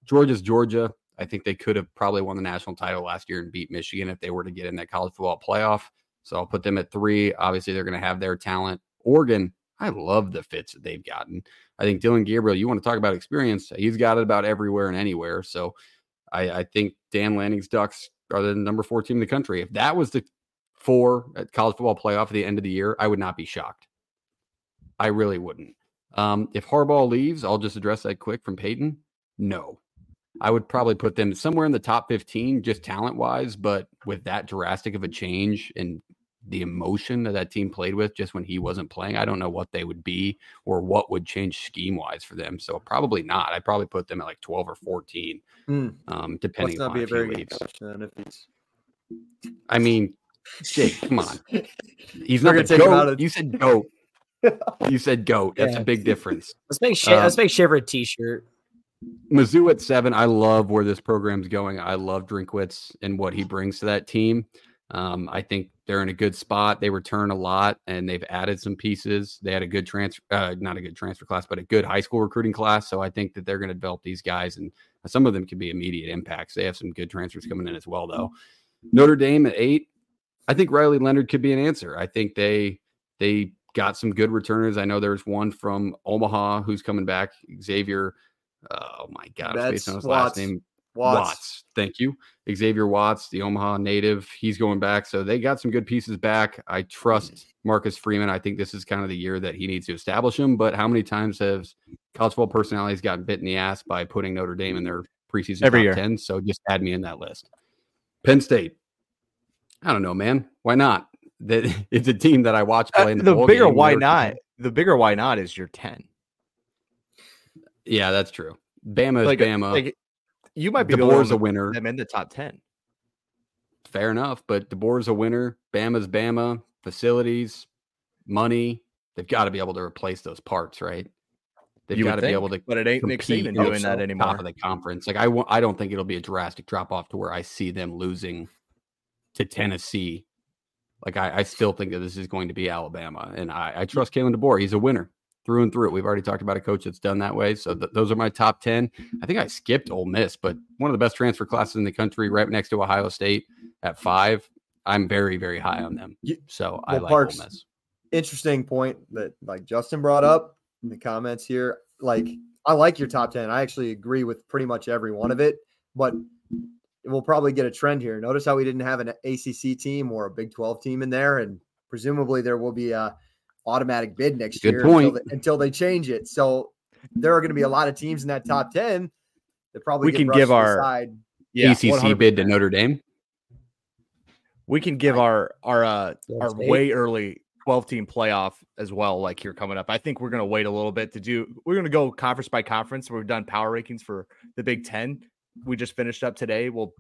Georgia's Georgia. I think they could have probably won the national title last year and beat Michigan if they were to get in that college football playoff. So I'll put them at 3. Obviously, they're going to have their talent. Oregon, I love the fits that they've gotten. I think Dylan Gabriel, you want to talk about experience, he's got it about everywhere and anywhere. So I think Dan Lanning's Ducks are the number 4 team in the country. If that was the 4 at college football playoff at the end of the year, I would not be shocked. I really wouldn't. If Harbaugh leaves, I'll just address that quick from Peyton. No. I would probably put them somewhere in the top 15, just talent-wise, but with that drastic of a change and the emotion that that team played with just when he wasn't playing, I don't know what they would be or what would change scheme-wise for them. So probably not. I'd probably put them at like 12 or 14, depending on if he leaves. I mean, Jake, come on. He's not going to take him out of— You said goat. You said goat. That's a big difference. Let's make Shiver a T-shirt. Mizzou at 7. I love where this program's going. I love Drinkwitz and what he brings to that team. I think they're in a good spot. They return a lot, and they've added some pieces. They had a good a good high school recruiting class. So I think that they're going to develop these guys, and some of them can be immediate impacts. They have some good transfers coming in as well, though. Notre Dame at 8. I think Riley Leonard could be an answer. I think they got some good returners. I know there's one from Omaha who's coming back, Xavier. Oh my God! Based on his last name, Watts. Thank you, Xavier Watts, the Omaha native. He's going back, so they got some good pieces back. I trust Marcus Freeman. I think this is kind of the year that he needs to establish him. But how many times have college football personalities gotten bit in the ass by putting Notre Dame in their preseason top 10? So just add me in that list. Penn State. I don't know, man. Why not? That it's a team that I watch play in the bowl bigger game. Why not? The bigger why not is your 10. Yeah, that's true. Bama is Bama. You might be DeBoer's a winner. I'm in the top 10. Fair enough, but DeBoer's a winner. Bama's Bama. Facilities, money. They've got to be able to replace those parts, right? They've got to be able to. But it ain't Nick Saban doing that anymore. Top of the conference. I don't think it'll be a drastic drop off to where I see them losing to Tennessee. I still think that this is going to be Alabama, and I trust Kalen DeBoer. He's a winner. Through and through. We've already talked about a coach that's done that way. So those are my top 10. I think I skipped Ole Miss, but one of the best transfer classes in the country, right next to Ohio State at 5. I'm very, very high on them. So I like Ole Miss. Interesting point that Justin brought up in the comments here. I like your top 10. I actually agree with pretty much every one of it, but we'll probably get a trend here. Notice how we didn't have an ACC team or a Big 12 team in there. And presumably there will be a automatic bid next year until they change it. So there are going to be a lot of teams in that top 10 that probably we can give our ACC bid to Notre Dame. We can give our way early 12 team playoff as well. Here coming up, I think we're going to wait a little bit to do. We're going to go conference by conference. We've done power rankings for the Big 10. We just finished up today. We'll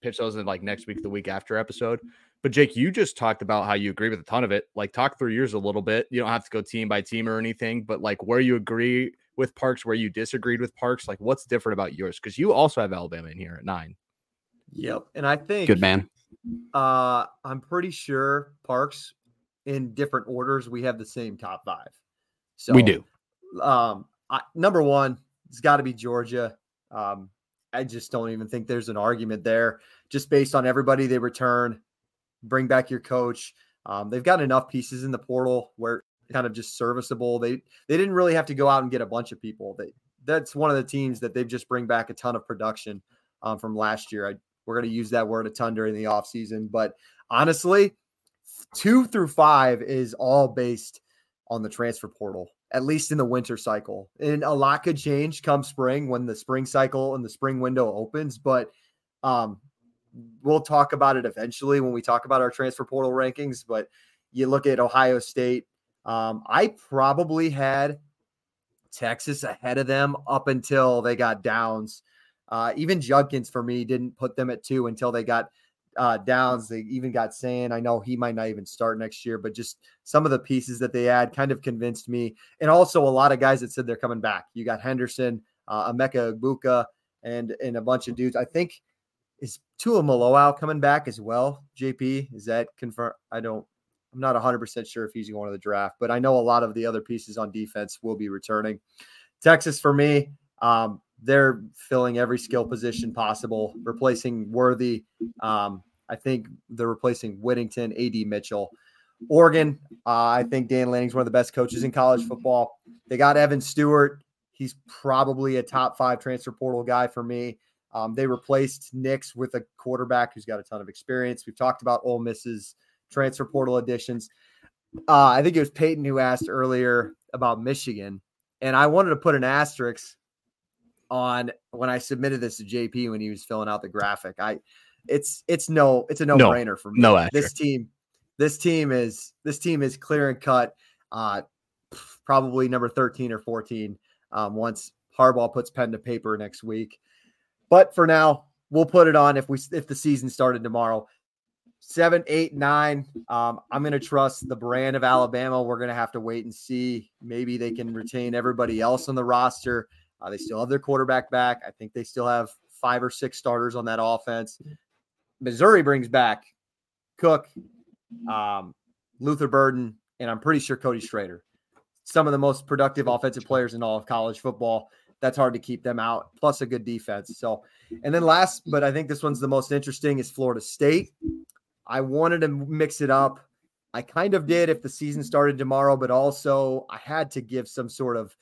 pitch those in next week, the week after episode. But Jake, you just talked about how you agree with a ton of it. Talk through yours a little bit. You don't have to go team by team or anything, but where you agree with Parks, where you disagreed with Parks, what's different about yours? Because you also have Alabama in here at 9. Yep. And I think good man. I'm pretty sure Parks, in different orders, we have the same top 5. So we do. Number 1, it's got to be Georgia. I just don't even think there's an argument there. Just based on everybody they return. Bring back your coach. They've got enough pieces in the portal where kind of just serviceable. They didn't really have to go out and get a bunch of people. That's one of the teams that they've just bring back a ton of production from last year. We're going to use that word a ton during the offseason. But honestly, 2 through 5 is all based on the transfer portal, at least in the winter cycle. And a lot could change come spring when the spring cycle and the spring window opens. But we'll talk about it eventually when we talk about our transfer portal rankings, but you look at Ohio State. I probably had Texas ahead of them up until they got Downs. Even Judkins for me didn't put them at two until they got Downs. They even got Sayin. I know he might not even start next year, but just some of the pieces that they had kind of convinced me. And also a lot of guys that said they're coming back. You got Henderson, Emeka Egbuka, and a bunch of dudes. I think is Tua Maloau coming back as well. JP, is that confirmed? I'm not 100% sure if he's going to the draft, but I know a lot of the other pieces on defense will be returning. Texas for me, they're filling every skill position possible, replacing Worthy. I think they're replacing Whittington, A.D. Mitchell. Oregon, I think Dan Lanning's one of the best coaches in college football. They got Evan Stewart. He's probably a top five transfer portal guy for me. They replaced Nix with a quarterback who's got a ton of experience. We've talked about Ole Miss's transfer portal additions. I think it was Peyton who asked earlier about Michigan, and I wanted to put an asterisk on when I submitted this to JP when he was filling out the graphic. It's a no-brainer for me. No, this team is clear and cut. Probably number 13 or 14. Once Harbaugh puts pen to paper next week, but for now we'll put it on if the season started tomorrow. 7, 8, 9. I'm going to trust the brand of Alabama. We're going to have to wait and see. Maybe they can retain everybody else on the roster. They still have their quarterback back. I think they still have 5 or 6 starters on that offense. Missouri brings back Cook, Luther Burden, and I'm pretty sure Cody Schrader. Some of the most productive offensive players in all of college football. That's hard to keep them out, plus a good defense. So, and then last, but I think this one's the most interesting, is Florida State. I wanted to mix it up. I kind of did if the season started tomorrow, but also I had to give some sort of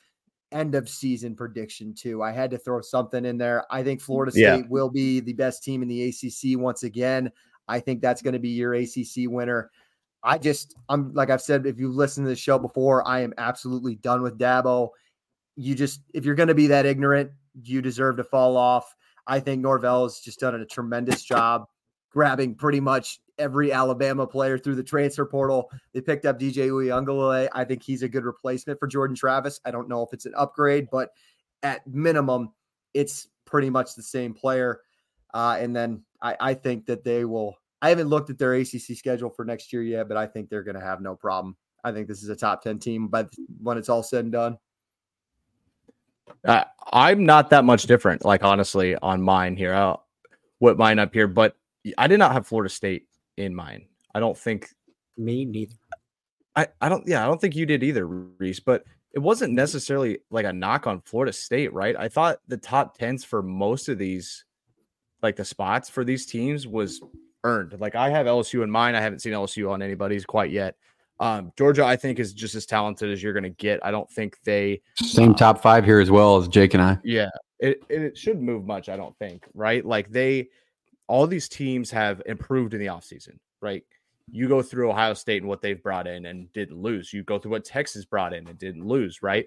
end of season prediction too. I had to throw something in there. I think Florida State will be the best team in the ACC once again. I think that's going to be your ACC winner. I'm like I've said, if you've listened to the show before, I am absolutely done with Dabo. If you're going to be that ignorant, you deserve to fall off. I think Norvell has just done a tremendous job grabbing pretty much every Alabama player through the transfer portal. They picked up DJ Uiagalelei. I think he's a good replacement for Jordan Travis. I don't know if it's an upgrade, but at minimum, it's pretty much the same player. And then I think that they will – I haven't looked at their ACC schedule for next year yet, but I think they're going to have no problem. I think this is a top 10 team by when it's all said and done. I'm not that much different, like, honestly, on mine here. I'll whip mine up here, but I did not have Florida State in mind. I don't think me neither. I don't think you did either, Reese, but it wasn't necessarily like a knock on Florida State, right? I thought the top 10s for most of these, like the spots for these teams, was earned. Like I have LSU in mind. I haven't seen LSU on anybody's quite yet. Georgia, I think, is just as talented as you're going to get. I don't think they same top 5 here as well as Jake and I. Yeah. It should move much. I don't think, right? Like all these teams have improved in the offseason, right? You go through Ohio State and what they've brought in and didn't lose. You go through what Texas brought in and didn't lose, right?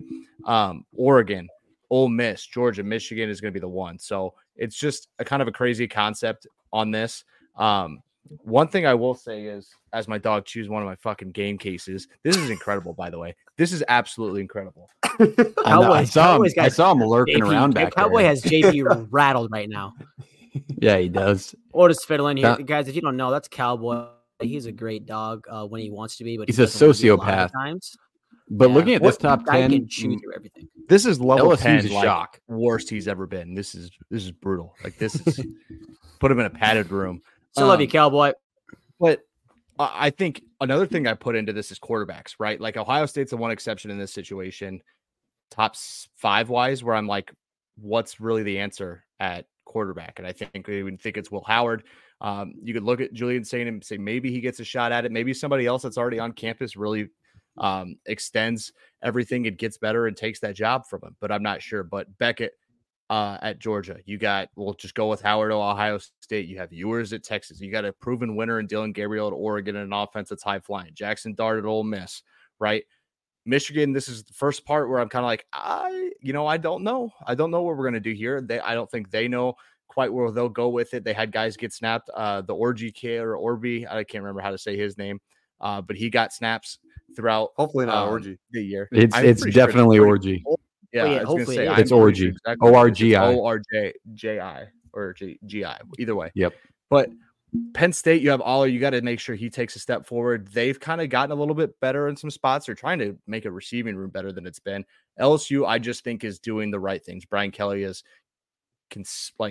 Oregon, Ole Miss, Georgia, Michigan is going to be the one. So it's just a kind of a crazy concept on this. One thing I will say is, as my dog chews one of my fucking game cases, this is incredible, by the way. This is absolutely incredible. I saw him lurking around back there. Cowboy has JP rattled right now. Yeah, he does. Or just fiddle in here. Guys, if you don't know, that's Cowboy. He's a great dog when he wants to be, but he's a sociopath. But looking at this top 10, can chew through everything. This is level LSU's 10, shock. Worst he's ever been. This is brutal. Like this is put him in a padded room. Still love you, Cowboy. But I think another thing I put into this is quarterbacks, right? Like Ohio State's the one exception in this situation, top 5 wise, where I'm like, what's really the answer at quarterback? And I think they would think it's Will Howard. You could look at Julian Sayin and say maybe he gets a shot at it. Maybe somebody else that's already on campus really extends everything and gets better and takes that job from him. But I'm not sure. But Beckett at Georgia, we'll just go with Howard at Ohio State. You have Ewers at Texas. You got a proven winner in Dylan Gabriel at Oregon and an offense that's high flying. Jackson Dart at Ole Miss, right? Michigan, this is the first part where I'm kind of like, I don't know. I don't know what we're going to do here. I don't think they know quite where they'll go with it. They had guys get snapped. The Orgy kid or Orby, I can't remember how to say his name, but he got snaps throughout. Hopefully not Orgy. The year. It's definitely Orgy. Old. Yeah, yeah, hopefully say, it's Orgy. Exactly. ORGI, either way. Yep. But Penn State, you have Oller. You got to make sure he takes a step forward. They've kind of gotten a little bit better in some spots. They're trying to make a receiving room better than it's been. LSU, I just think, is doing the right things. Brian Kelly has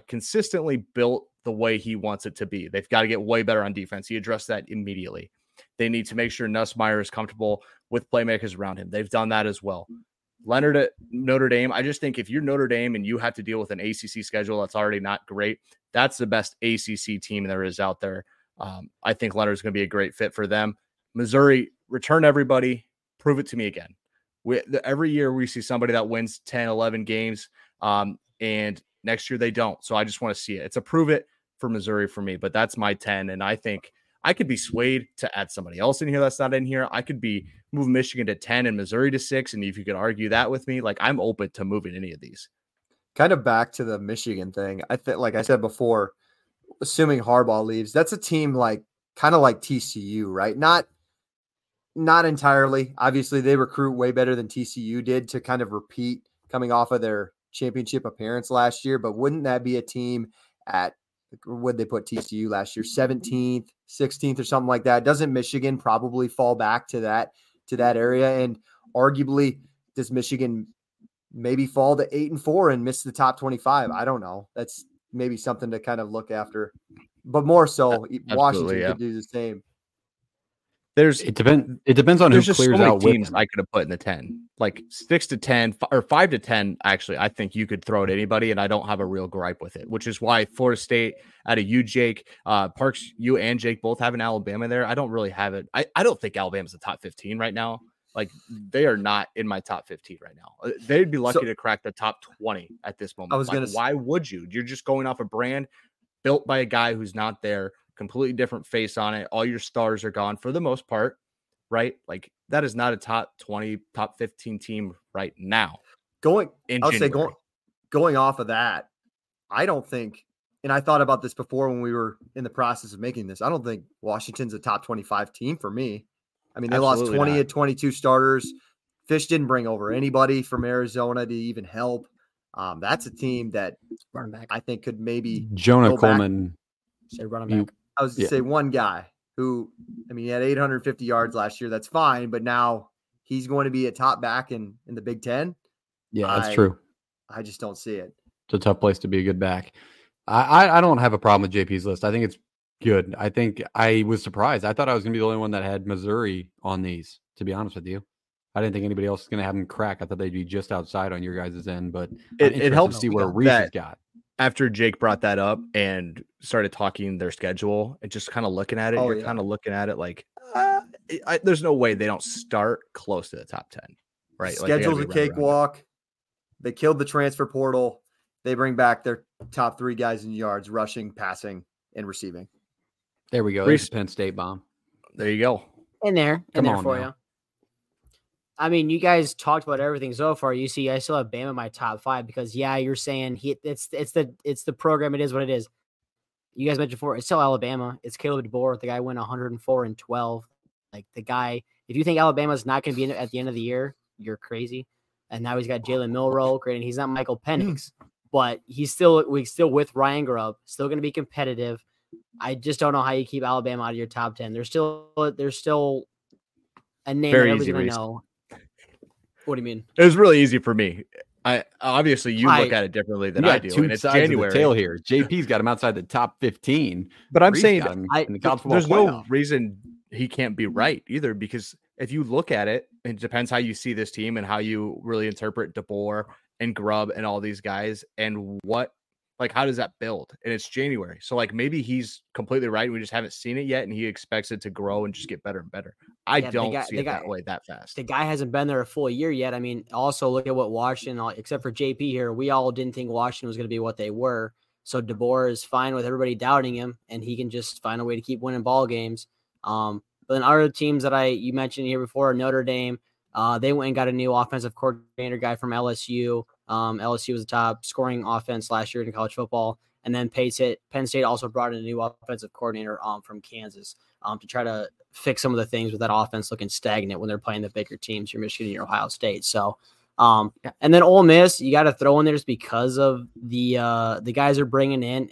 consistently built the way he wants it to be. They've got to get way better on defense. He addressed that immediately. They need to make sure Nussmeier is comfortable with playmakers around him. They've done that as well. Leonard at Notre Dame, I just think if you're Notre Dame and you have to deal with an ACC schedule that's already not great, that's the best ACC team there is out there. I think Leonard's going to be a great fit for them. Missouri, return everybody. Prove it to me again. Every year we see somebody that wins 10, 11 games, and next year they don't. So I just want to see it. It's a prove it for Missouri for me, but that's my 10, and I think I could be swayed to add somebody else in here that's not in here. I could be move Michigan to 10 and Missouri to 6. And if you could argue that with me, like I'm open to moving any of these. Kind of back to the Michigan thing. I think, like I said before, assuming Harbaugh leaves, that's a team like kind of like TCU, right? Not entirely. Obviously, they recruit way better than TCU did to kind of repeat coming off of their championship appearance last year. But wouldn't that be a team at would they put TCU last year, 17th, 16th or something like that? Doesn't Michigan probably fall back to that area? And arguably does Michigan maybe fall to 8-4 and miss the top 25? I don't know. That's maybe something to kind of look after, but more so Washington could do the same. It depends on who clears out teams I could have put in the 10, like 6 to 10 or 5 to 10. Actually, I think you could throw at anybody, and I don't have a real gripe with it, which is why Florida State out of you, Jake, Parks, you and Jake both have an Alabama there. I don't really have it. I don't think Alabama's the top 15 right now. Like they are not in my top 15 right now. They'd be lucky to crack the top 20 at this moment. I was gonna say, why would you? You're just going off a brand built by a guy who's not there. Completely different face on it. All your stars are gone for the most part, right? Like that is not a top 20, top 15 team right now. Going off of that, I don't think, and I thought about this before when we were in the process of making this, I don't think Washington's a top 25 team for me. I mean, they Absolutely lost 20 not. Of 22 starters. Fish didn't bring over anybody from Arizona to even help. That's a team that I think could maybe Jonah Coleman. I was to say one guy who, I mean, he had 850 yards last year. That's fine. But now he's going to be a top back in the Big Ten. Yeah, that's true. I just don't see it. It's a tough place to be a good back. I don't have a problem with JP's list. I think it's good. I think I was surprised. I thought I was going to be the only one that had Missouri on these, to be honest with you. I didn't think anybody else was going to have them crack. I thought they'd be just outside on your guys' end. But it helps to see where Reese's got. After Jake brought that up and started talking their schedule and just kind of looking at it, kind of looking at it like, there's no way they don't start close to the top 10, right? Schedule's a cakewalk. They killed the transfer portal. They bring back their top three guys in yards, rushing, passing, and receiving. There we go. There's Penn State bomb. There you go. In there. Come in there for now. You. I mean, you guys talked about everything so far. You see, I still have Bama in my top 5 because, yeah, you're saying it's the program. It is what it is. You guys mentioned before, it's still Alabama. It's Caleb DeBoer. The guy went 104-12. Like the guy, if you think Alabama's not going to be in at the end of the year, you're crazy. And now he's got Jalen Milroe. Great, and he's not Michael Penix, but we're still with Ryan Grubb. Still going to be competitive. I just don't know how you keep Alabama out of your top 10. There's still a name that everyone's going to know. What do you mean? It was really easy for me. Obviously you look at it differently than I do. Two and it's sides January. Of the tail here. JP's got him outside the top 15. But I'm saying there's no reason he can't be right either, because if you look at it, it depends how you see this team and how you really interpret DeBoer and Grubb and all these guys and how does that build? And it's January. So like maybe he's completely right. We just haven't seen it yet. And he expects it to grow and just get better and better. I don't see it that way that fast. The guy hasn't been there a full year yet. I mean, also look at what Washington, except for JP here, we all didn't think Washington was going to be what they were. So DeBoer is fine with everybody doubting him and he can just find a way to keep winning ball games. But then other teams that you mentioned here before, Notre Dame, they went and got a new offensive coordinator guy from LSU. LSU was the top scoring offense last year in college football. And then Penn State also brought in a new offensive coordinator from Kansas to try to fix some of the things with that offense looking stagnant when they're playing the bigger teams, your Michigan, your Ohio State. So And then Ole Miss, you got to throw in there just because of the guys they're bringing in.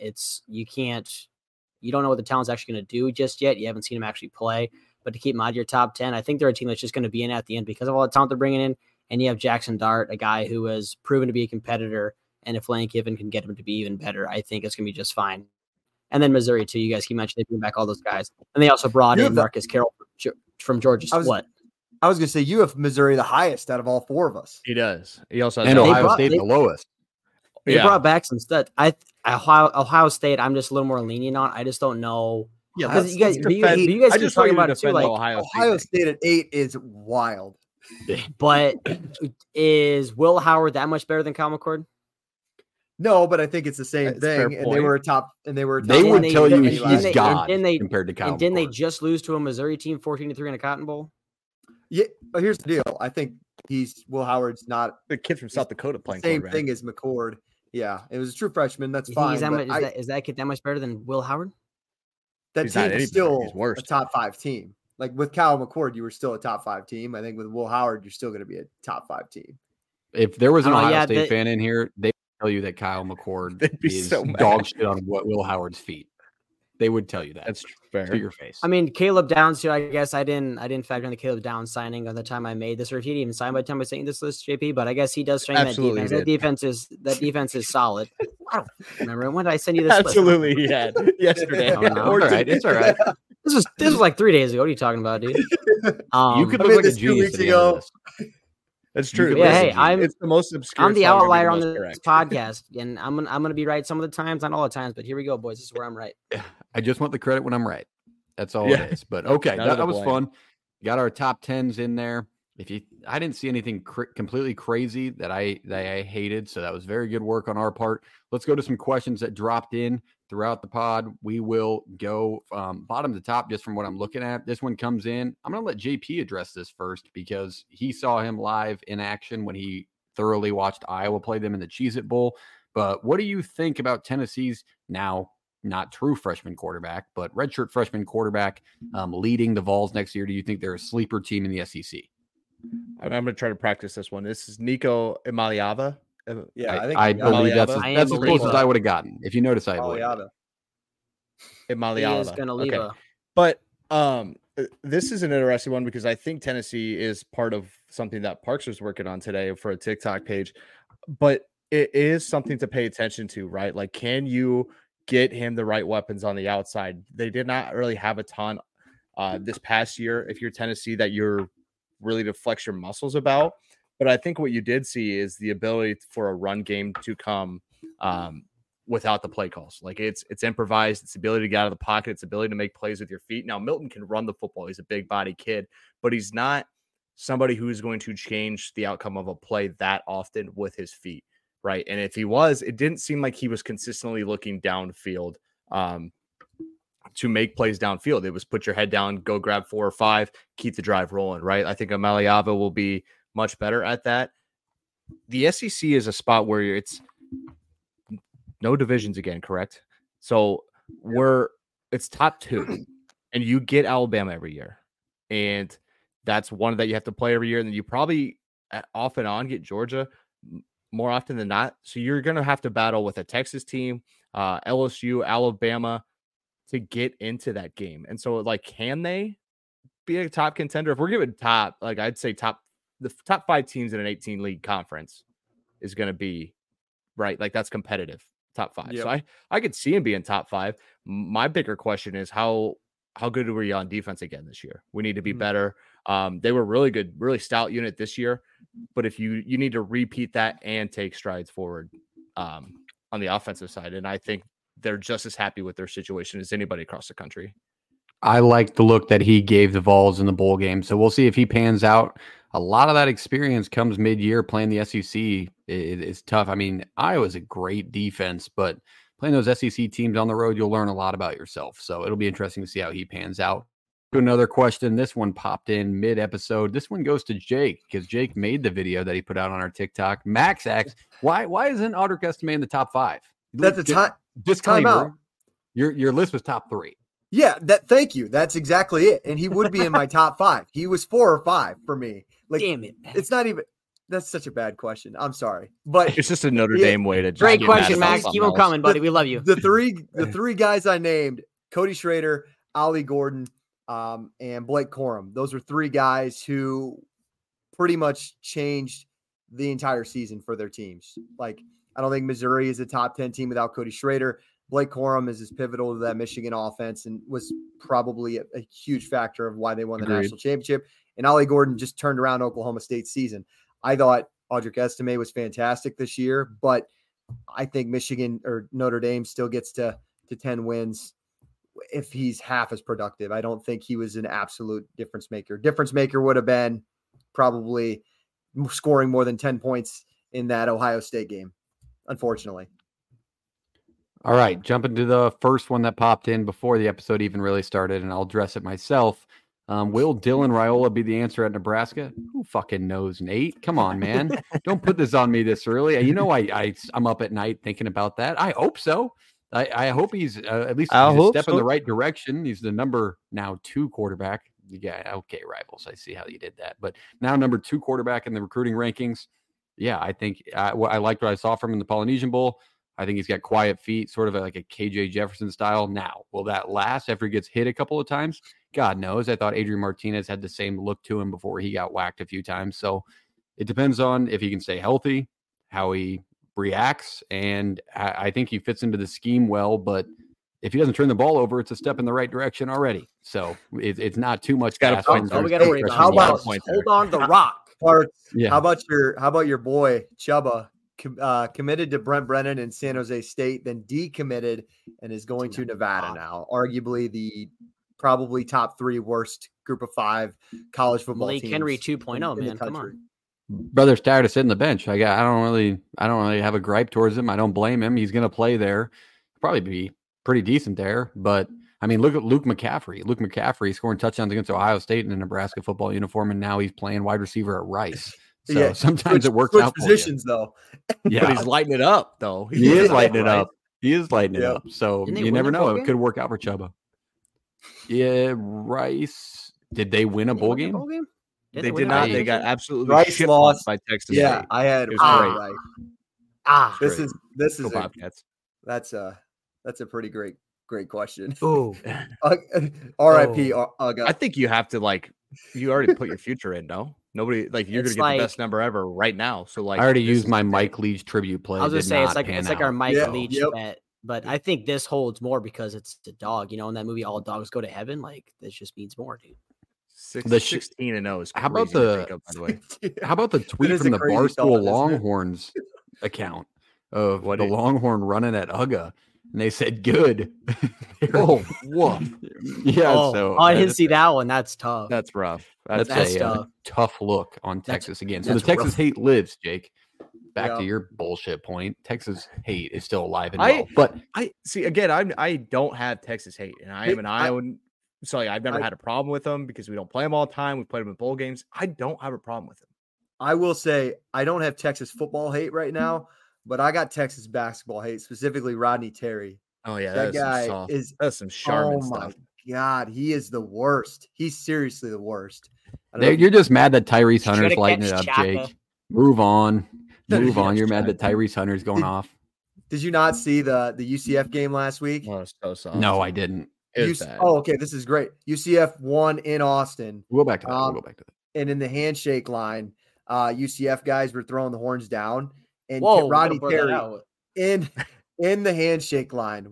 You don't know what the talent's actually going to do just yet. You haven't seen them actually play, but to keep them out of your top 10, I think they're a team that's just going to be in at the end because of all the talent they're bringing in. And you have Jackson Dart, a guy who has proven to be a competitor. And if Lane Kiffin can get him to be even better, I think it's going to be just fine. And then Missouri too. You guys keep mentioning they bring back all those guys, and they also brought in Marcus Carroll from Georgia. I was going to say you have Missouri the highest out of all four of us. He does. He also has Ohio State the lowest. They brought back some stuff. Ohio State, I'm just a little more lenient on. I just don't know. Yeah, because you guys keep talking about it too. Like Ohio State at 8 is wild. But is Will Howard that much better than Kyle McCord? No, but I think it's the same thing. And they were a top. They would tell you he's God compared to Kyle. And didn't they just lose to a Missouri team 14-3 in a Cotton Bowl? Yeah, but here's the deal. I think Will Howard's not the kid from South Dakota playing same thing as McCord. Yeah, it was a true freshman. That's fine. Is that kid that much better than Will Howard? That he's team is still a top 5 team. Like with Kyle McCord, you were still a top 5 team. I think with Will Howard, you're still going to be a top 5 team. If there was an Ohio State fan in here, they. Tell you that Kyle McCord is so dog shit on what Will Howard's feet. They would tell you that. That's fair. To your face. I mean, Caleb Downs, too. I guess I didn't factor in the Caleb Downs signing at the time I made this, or if he didn't even sign by the time I was saying this list, JP. But I guess he does strengthen that defense. That defense is solid. I don't remember when did I send you this? Absolutely, list? Absolutely, yeah. Yesterday. Oh, no. It's all right. This was like 3 days ago. What are you talking about, dude? You could look like a genius 2 weeks ago. That's true. Yeah, hey, it's the most obscure. I'm the outlier on this podcast, and I'm gonna be right some of the times, not all the times, but here we go, boys. This is where I'm right. I just want the credit when I'm right. That's all it is. But okay, that was fun. Got our top 10s in there. I didn't see anything completely crazy that I hated, so that was very good work on our part. Let's go to some questions that dropped in throughout the pod. We will go bottom to top just from what I'm looking at. This one comes in. I'm going to let JP address this first because he saw him live in action when he thoroughly watched Iowa play them in the Cheez-It Bowl. But what do you think about Tennessee's now not true freshman quarterback, but redshirt freshman quarterback leading the Vols next year? Do you think they're a sleeper team in the SEC? I'm going to try to practice this one. This is Nico Imaliava. Yeah, I believe that's the closest I would have gotten. If you notice, I would. Imaliava is going to leave. Okay. But this is an interesting one because I think Tennessee is part of something that Parks was working on today for a TikTok page. But it is something to pay attention to, right? Like, can you get him the right weapons on the outside? They did not really have a ton this past year. If you're Tennessee, that you're really to flex your muscles about. But I think what you did see is the ability for a run game to come without the play calls. Like it's improvised, it's the ability to get out of the pocket, it's the ability to make plays with your feet. Now, Milton can run the football. He's a big body kid, but he's not somebody who's going to change the outcome of a play that often with his feet, right? And if he was, it didn't seem like he was consistently looking downfield to make plays downfield. It was put your head down, go grab 4 or 5, keep the drive rolling, right? I think Imaliava will be much better at that. The SEC is a spot where it's no divisions again, correct? So it's top 2, and you get Alabama every year. And that's one that you have to play every year. And then you probably off and on get Georgia more often than not. So you're going to have to battle with a Texas team, LSU, Alabama, to get into that game. And so, like, can they be a top contender? If we're giving top, like, I'd say the top 5 teams in an 18 league conference is going to be right. Like, that's competitive top 5. Yep. So I could see him being top 5. My bigger question is how good are we on defense again this year? We need to be better. They were really good, really stout unit this year, but if you need to repeat that and take strides forward on the offensive side. And I think they're just as happy with their situation as anybody across the country. I like the look that he gave the Vols in the bowl game. So we'll see if he pans out. A lot of that experience comes mid-year playing the SEC. It's tough. I mean, Iowa's a great defense, but playing those SEC teams on the road, you'll learn a lot about yourself. So it'll be interesting to see how he pans out. To another question. This one popped in mid-episode. This one goes to Jake because Jake made the video that he put out on our TikTok. Max asks, why isn't Audric Estime in the top 5? That's a disclaimer. Your list was top 3. Yeah, thank you. That's exactly it. And he would be in my top 5. He was 4 or 5 for me. Like, damn it. It's not even That's such a bad question. I'm sorry, but it's just a Notre Dame way to. Great question, Max. Keep on coming, buddy. We love you. The three guys I named: Cody Schrader, Ollie Gordon, and Blake Corum. Those were three guys who pretty much changed the entire season for their teams. Like, I don't think Missouri is a top 10 team without Cody Schrader. Blake Corum is as pivotal to that Michigan offense and was probably a huge factor of why they won the national championship. And Ollie Gordon just turned around Oklahoma State's season. I thought Audric Estime was fantastic this year, but I think Michigan or Notre Dame still gets to 10 wins if he's half as productive. I don't think he was an absolute difference maker. Difference maker would have been probably scoring more than 10 points in that Ohio State game, unfortunately. All right, jumping to the first one that popped in before the episode even really started, and I'll address it myself. Will Dylan Raiola be the answer at Nebraska? Who fucking knows, Nate? Come on, man. Don't put this on me this early. You know, I'm up at night thinking about that. I hope so. I hope he's at least a step in the right direction. He's the number now 2 quarterback. Yeah, okay, Rivals. I see how you did that. But now number 2 quarterback in the recruiting rankings. Yeah, I think I liked what I saw from him in the Polynesian Bowl. I think he's got quiet feet, sort of like a KJ Jefferson style. Now, will that last after he gets hit a couple of times? God knows. I thought Adrian Martinez had the same look to him before he got whacked a few times. So it depends on if he can stay healthy, how he reacts. And I think he fits into the scheme well, but if he doesn't turn the ball over, it's a step in the right direction already. So it's not too much. Hold on the rock. How about your boy Chubba? Committed to Brent Brennan in San Jose State, then decommitted and is going to Nevada now. Arguably the probably top 3 worst group of 5 college football Lake teams. Henry 2.0, man. Come on. Brother's tired of sitting the bench. I don't really have a gripe towards him. I don't blame him. He's going to play there. Probably be pretty decent there, but I mean, look at Luke McCaffrey. Luke McCaffrey scoring touchdowns against Ohio State in a Nebraska football uniform, and now he's playing wide receiver at Rice. So yeah, sometimes it works out positions though. Yeah, but he's lighting it up though. He is lighting it up. So you never know. It could work out for Chubba. Yeah, Rice. Did they win a bowl game? They did not. They got absolutely Rice lost by Texas. Yeah, State. I had right. This is Bobcats. That's a pretty great question. Oh, R.I.P. I think you have to you already put your future in, no? Nobody you're going to get the best number ever right now. So I already used my Mike Leach tribute play. I was going to say it's like our Mike Leach bet, but I think this holds more because it's the dog. You know, in that movie, All Dogs Go to Heaven. Like this just means more, dude. 16 and 0 is crazy. How about the tweet from the Barstool Longhorns account of the Longhorn running at UGA? And they said, good. Oh, woof. Yeah. So I didn't see that one. That's tough. That's rough. That's tough. Tough look on Texas again. So the Texas hate lives, Jake. Back to your bullshit point. Texas hate is still alive and well. But I see again, I don't have Texas hate, and I am an Iowan. So I've never had a problem with them because we don't play them all the time. We played them in bowl games. I don't have a problem with them. I will say I don't have Texas football hate right now. But I got Texas basketball hate, specifically Rodney Terry. Oh, yeah. That guy is some Charmin stuff. My God. He is the worst. He's seriously the worst. You're just mad that Tyrese Hunter's lighting it up, Chaka. Jake. Move on. You're mad that Tyrese Hunter's going off. Did you not see the UCF game last week? Oh, so soft. No, I didn't. Okay. This is great. UCF won in Austin. We'll go back to that. And in the handshake line, UCF guys were throwing the horns down. And Rodney Terry in the handshake line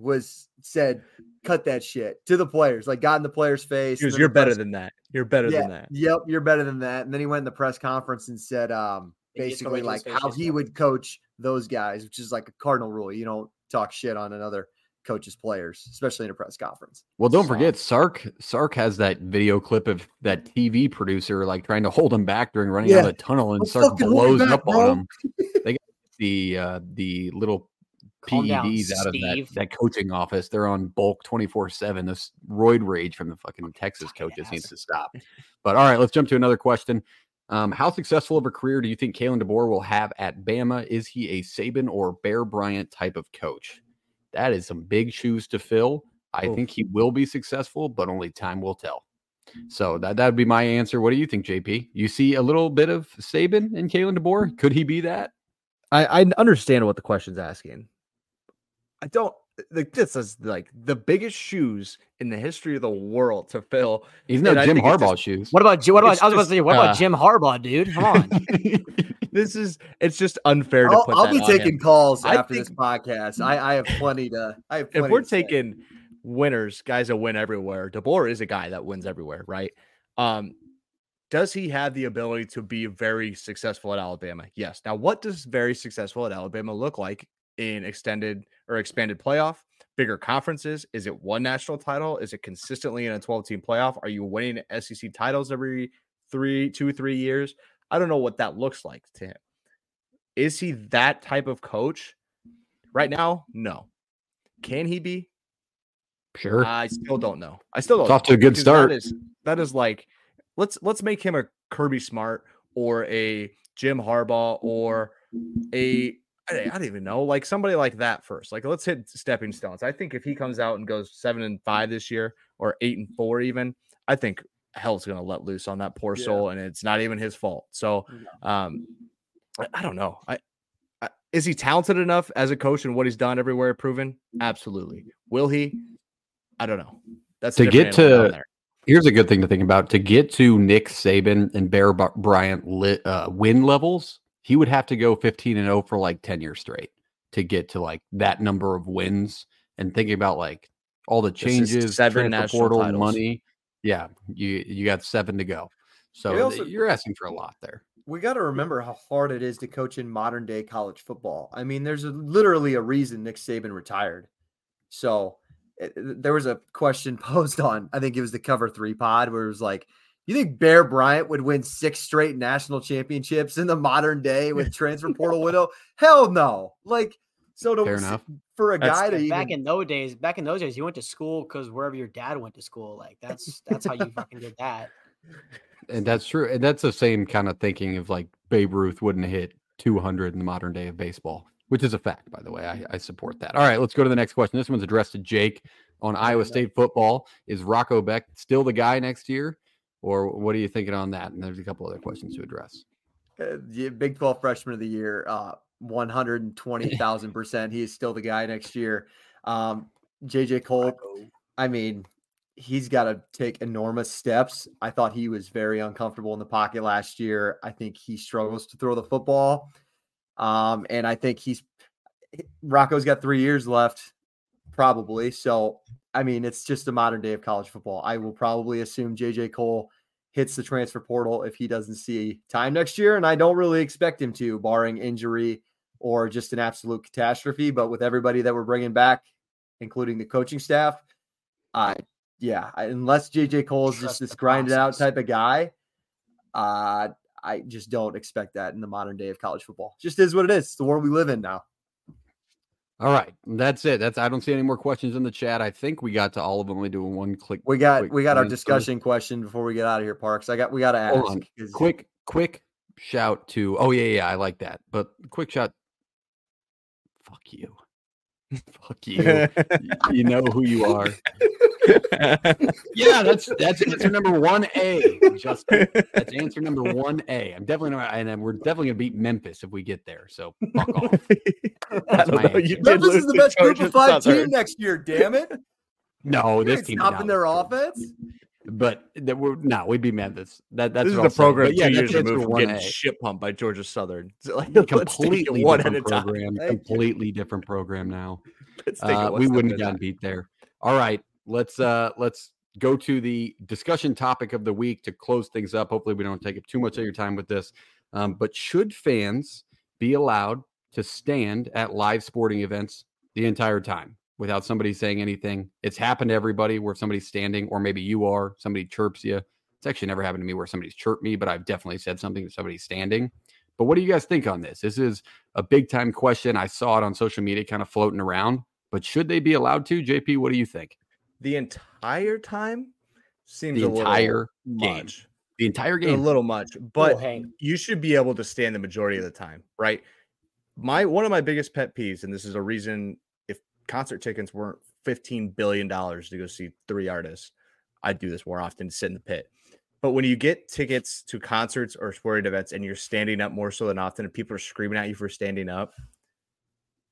said, cut that shit to the players, got in the players' face. You're better than that. You're better than that. Yep. You're better than that. And then he went in the press conference and said, basically how he would coach those guys, which is a cardinal rule. You don't talk shit on another coach's players, especially in a press conference. Well, don't forget Sark has that video clip of that TV producer, trying to hold him back during running out of the tunnel. And Sark blows up on him. They got the little PEDs out of that coaching office. They're on bulk 24/7. This roid rage from the fucking Texas coaches needs to stop. But all right, let's jump to another question. How successful of a career do you think Kalen DeBoer will have at Bama? Is he a Saban or Bear Bryant type of coach? That is some big shoes to fill. I think he will be successful, but only time will tell. So that would be my answer. What do you think, JP? You see a little bit of Saban and Kalen DeBoer? Could he be that? I understand what the question's asking. I don't. Like, this is like the biggest shoes in the history of the world to fill. Even though Jim Harbaugh shoes. What about I was about to say, what about Jim Harbaugh, dude? Come on. It's just unfair to put. I'll be taking calls after this podcast. I have plenty to. If we're taking winners, guys that win everywhere, DeBoer is a guy that wins everywhere, right? Does he have the ability to be very successful at Alabama? Yes. Now, what does very successful at Alabama look like? In extended or expanded playoff, bigger conferences? Is it one national title? Is it consistently in a 12-team playoff? Are you winning SEC titles every two, three years? I don't know what that looks like to him. Is he that type of coach right now? No. Can he be? Sure. I still don't know. It's off to a good start. That is like, let's make him a Kirby Smart or a Jim Harbaugh or a I don't even know, like somebody like that first. Like, let's hit stepping stones. I think if he comes out and goes 7-5 this year or 8-4 even, I think hell's going to let loose on that poor soul, and it's not even his fault. So I don't know. Is he talented enough as a coach and what he's done everywhere proven? Absolutely. Will he? I don't know. That's to get to. Here's a good thing to think about. To get to Nick Saban and Bear Bryant win levels, he would have to go 15-0 for like 10 years straight to get to like that number of wins. And thinking about like all the changes, transfer portal titles. Money. Yeah. You got 7 to go. So you're asking for a lot there. We got to remember how hard it is to coach in modern day college football. I mean, there's literally a reason Nick Saban retired. So there was a question posed on, I think it was the Cover 3 pod where it was like, you think Bear Bryant would win 6 straight national championships in the modern day with transfer portal window? Hell no. Like, so for a guy to back in those days, you went to school because wherever your dad went to school, like that's how you fucking did that. And that's true. And that's the same kind of thinking of like Babe Ruth wouldn't hit 200 in the modern day of baseball, which is a fact, by the way. I support that. All right, let's go to the next question. This one's addressed to Jake on Iowa State football. Is Rocco Beck still the guy next year? Or what are you thinking on that? And there's a couple other questions to address. Big 12 freshman of the year, 120,000%. He is still the guy next year. J.J. Cole, I mean, he's got to take enormous steps. I thought he was very uncomfortable in the pocket last year. I think he struggles to throw the football. And I think Rocco's got 3 years left, probably. So, I mean, it's just the modern day of college football. I will probably assume J.J. Cole hits the transfer portal if he doesn't see time next year, and I don't really expect him to, barring injury or just an absolute catastrophe. But with everybody that we're bringing back, including the coaching staff, unless J.J. Cole is just this grinded out type of guy, I just don't expect that in the modern day of college football. Just is what it is. It's the world we live in now. All right, that's it. I don't see any more questions in the chat. I think we got to all of them. We do one click. We got our discussion question before we get out of here, Parks. We got to ask. Hold on. Quick shout to. Oh yeah, I like that. But quick shout. Fuck you. Fuck you. You know who you are. Yeah, that's answer number 1A. Justin, that's answer number 1A. I'm definitely not, and we're definitely gonna beat Memphis if we get there. So fuck off. That's my answer. Memphis is the best group of 5 team next year. Damn it! No, this team stopping their offense. But we'd be Memphis. That's the program. Yeah, 2 years removed from getting shit pumped by Georgia Southern. It's like completely one at a time. Completely different program now. We wouldn't have gotten beat there. All right. Let's go to the discussion topic of the week to close things up. Hopefully we don't take up too much of your time with this. But should fans be allowed to stand at live sporting events the entire time without somebody saying anything? It's happened to everybody where somebody's standing, or maybe you are, somebody chirps you. It's actually never happened to me where somebody's chirped me, but I've definitely said something to somebody standing. But what do you guys think on this? This is a big time question. I saw it on social media kind of floating around, but should they be allowed to? JP, what do you think? The entire time seems a little much. The entire game, a little much, but you should be able to stand the majority of the time, right? One of my biggest pet peeves, and this is a reason if concert tickets weren't $15 billion to go see 3 artists, I do this more often, sit in the pit. But when you get tickets to concerts or sporting events and you're standing up more so than often and people are screaming at you for standing up,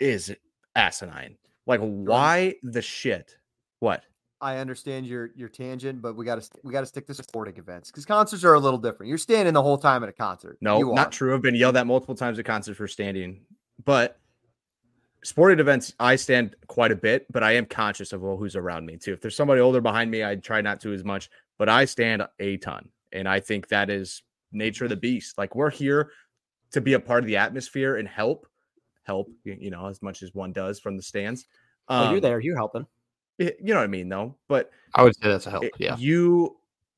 is asinine. Like, why the shit? What? I understand your tangent, but we got to stick to sporting events because concerts are a little different. You're standing the whole time at a concert. No, not true. I've been yelled at multiple times at concerts for standing, but sporting events, I stand quite a bit, but I am conscious of who's around me too. If there's somebody older behind me, I try not to as much, but I stand a ton. And I think that is nature of the beast. Like, we're here to be a part of the atmosphere and help, you know, as much as one does from the stands. Well, you're there, you're helping. You know what I mean, though? But I would say that's a help, yeah. You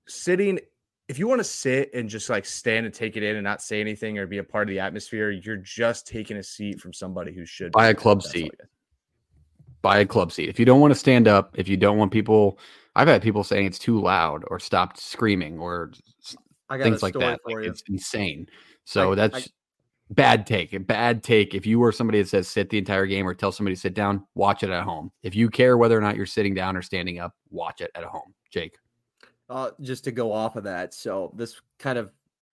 sitting, if you want to sit and just, like, stand and take it in and not say anything or be a part of the atmosphere, you're just taking a seat from somebody who should. Buy a club seat. Buy a club seat. If you don't want to stand up, if you don't want people, I've had people saying it's too loud or stopped screaming or things like that. Like, it's insane. So that's bad take. If you were somebody that says sit the entire game or tell somebody to sit down, watch it at home. If you care whether or not you're sitting down or standing up, watch it at home. Jake. Just to go off of that. So this kind of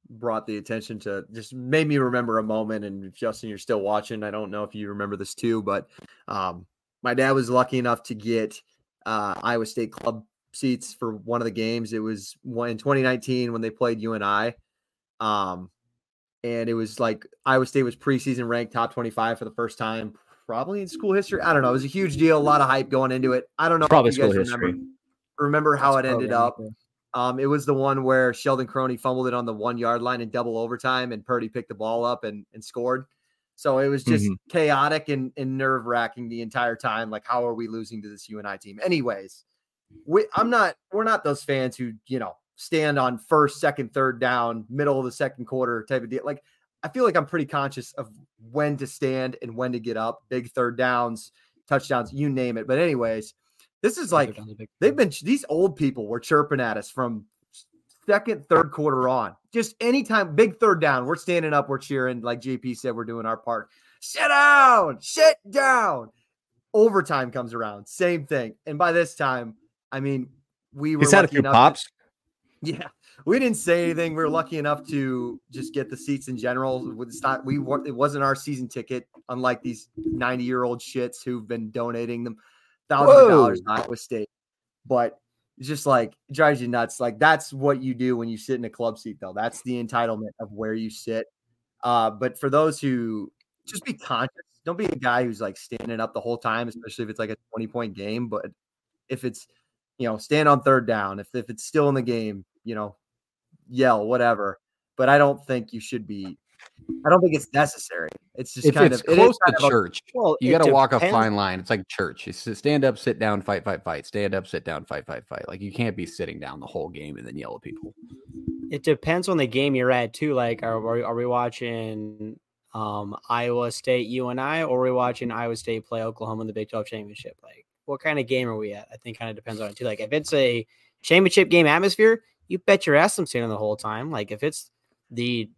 brought the attention to, just made me remember a moment, and Justin, you're still watching. I don't know if you remember this too, but my dad was lucky enough to get Iowa State club seats for one of the games. It was in 2019 when they played UNI. And it was like Iowa State was preseason ranked top 25 for the first time, probably in school history. I don't know. It was a huge deal. A lot of hype going into it. I don't know. Probably if you guys remember how it ended up. It was the one where Sheldon Croney fumbled it on the 1 yard line in double overtime and Purdy picked the ball up and scored. So it was just chaotic and nerve wracking the entire time. Like, how are we losing to this UNI team? Anyways, we're not those fans who, you know, stand on first, second, third down, middle of the second quarter type of deal. Like, I feel like I'm pretty conscious of when to stand and when to get up, big third downs, touchdowns, you name it. But anyways, this is like, these old people were chirping at us from second, third quarter on. Just anytime, big third down, we're standing up, we're cheering. Like JP said, we're doing our part. Sit down. Overtime comes around, same thing. And by this time, I mean, we were. He's had a few pops. Yeah, we didn't say anything. We were lucky enough to just get the seats in general. It's not, it wasn't our season ticket, unlike these 90-year-old shits who've been donating them thousands of dollars to Iowa State. But it's just like, it drives you nuts. Like, that's what you do when you sit in a club seat, though. That's the entitlement of where you sit. But for those who, just be conscious. Don't be a guy who's like standing up the whole time, especially if it's like a 20-point game. But if it's, you know, stand on third down. If it's still in the game, you know, yell, whatever. But I don't think you should be. I don't think it's necessary. It's just if kind it's of close it to church. You got to walk a fine line. It's like church. You stand up, sit down, fight, fight, fight. Stand up, sit down, fight, fight, fight. Like, you can't be sitting down the whole game and then yell at people. It depends on the game you're at too. Like, are we watching Iowa State UNI, or are we watching Iowa State play Oklahoma in the Big 12 championship? Like, what kind of game are we at? I think kind of depends on it too. Like, if it's a championship game atmosphere, you bet your ass I'm standing the whole time. Like, if it's the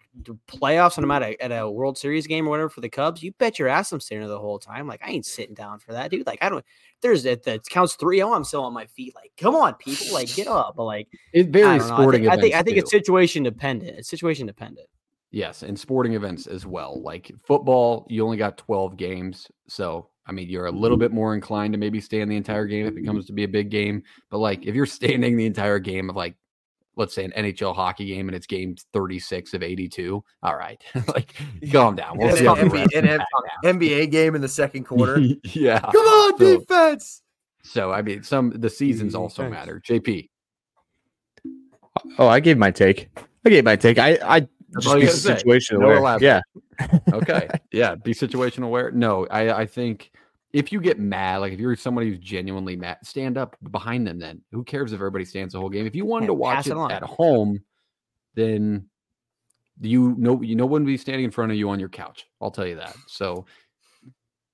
playoffs and I'm at a World Series game or whatever for the Cubs, you bet your ass I'm standing the whole time. Like, I ain't sitting down for that, dude. Like, I don't. There's it counts 3-0. I'm still on my feet. Like, come on, people. Like, get up. But like, it's very sporting. I think it's situation dependent. It's situation dependent. Yes, and sporting events as well. Like football, you only got 12 games, so. I mean, you're a little bit more inclined to maybe stand the entire game if it comes to be a big game. But, like, if you're standing the entire game of, like, let's say an NHL hockey game and it's game 36 of 82, all right. Like, calm down. We'll see NBA game in the second quarter. Yeah. Come on, defense! So, I mean, the seasons also matter. JP. Oh, I gave my take. I just be situational aware. Yeah. Okay. Yeah. Be situational aware. No, I think if you get mad, like if you're somebody who's genuinely mad, stand up behind them then. Who cares if everybody stands the whole game? If you wanted to watch it at home, then you wouldn't be standing in front of you on your couch. I'll tell you that. So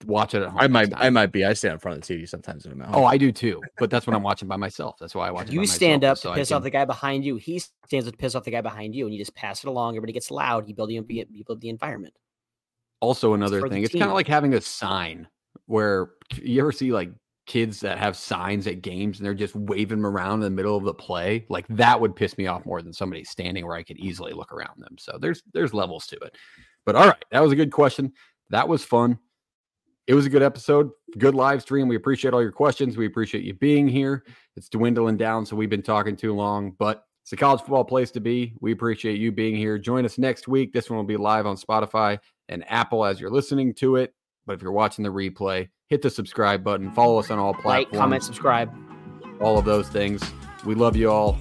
watch it at home. I might be. I stand in front of the TV sometimes. Oh, I do too. But that's when I'm watching by myself. That's why I watch it by myself. You stand up to piss off the guy behind you. He stands up to piss off the guy behind you. And you just pass it along. Everybody gets loud. You build the environment. Also, another thing. It's kind of like having a sign where you ever see like kids that have signs at games and they're just waving them around in the middle of the play, like that would piss me off more than somebody standing where I could easily look around them. So there's levels to it. But all right, that was a good question. That was fun. It was a good episode, good live stream. We appreciate all your questions. We appreciate you being here. It's dwindling down, so we've been talking too long, but it's a college football place to be. We appreciate you being here. Join us next week. This one will be live on Spotify and Apple as you're listening to it. But if you're watching the replay, hit the subscribe button. Follow us on all platforms. Like, comment, subscribe. All of those things. We love you all.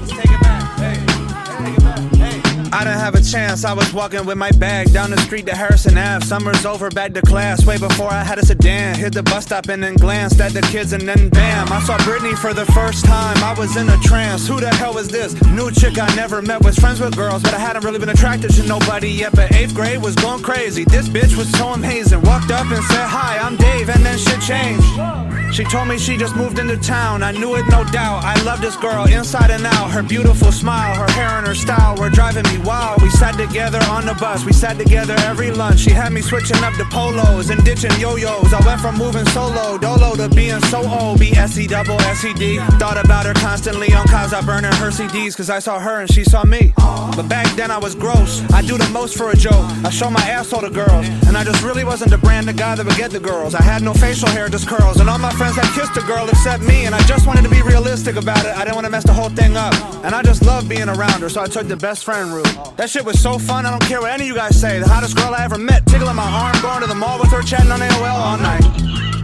Let's take it back. Hey, take it back. I didn't have a chance, I was walking with my bag down the street to Harrison Ave. Summer's over, back to class, way before I had a sedan. Hit the bus stop and then glanced at the kids and then bam, I saw Britney for the first time, I was in a trance. Who the hell is this? New chick I never met, was friends with girls, but I hadn't really been attracted to nobody yet. But 8th grade was going crazy, this bitch was so amazing. Walked up and said, hi, I'm Dave, and then shit changed. She told me she just moved into town, I knew it no doubt. I love this girl, inside and out, her beautiful smile, her hair and her style were driving me. Wow, we sat together on the bus, we sat together every lunch. She had me switching up the polos and ditching yo-yos. I went from moving solo, dolo, to being so old. B-S-E-double-S-E-D. Thought about her constantly on cars, I burning her CDs, cause I saw her and she saw me. But back then I was gross, I do the most for a joke. I show my asshole to girls, and I just really wasn't the brand of guy that would get the girls. I had no facial hair, just curls, and all my friends had kissed a girl except me. And I just wanted to be realistic about it, I didn't want to mess the whole thing up. And I just loved being around her, so I took the best friend route. That shit was so fun, I don't care what any of you guys say. The hottest girl I ever met, tickling my arm, going to the mall with her, chatting on AOL all night.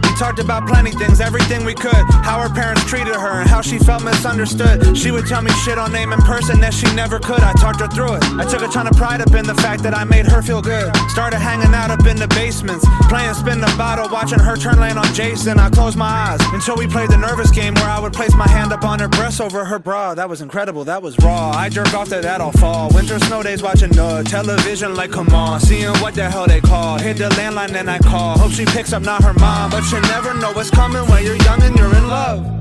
We talked about plenty things, everything we could. How her parents treated her and how she felt misunderstood. She would tell me shit on name in person that she never could. I talked her through it. I took a ton of pride up in the fact that I made her feel good. Started hanging out up in the basements, playing spin the bottle, watching her turn lane on Jason. I closed my eyes until we played the nervous game where I would place my hand up on her breast over her bra. That was incredible, that was raw. I jerk off to that all fall. Winter snow days watching the television like, come on. Seeing what the hell they call. Hit the landline and I call. Hope she picks up, not her mom. But you never know what's coming when you're young and you're in love.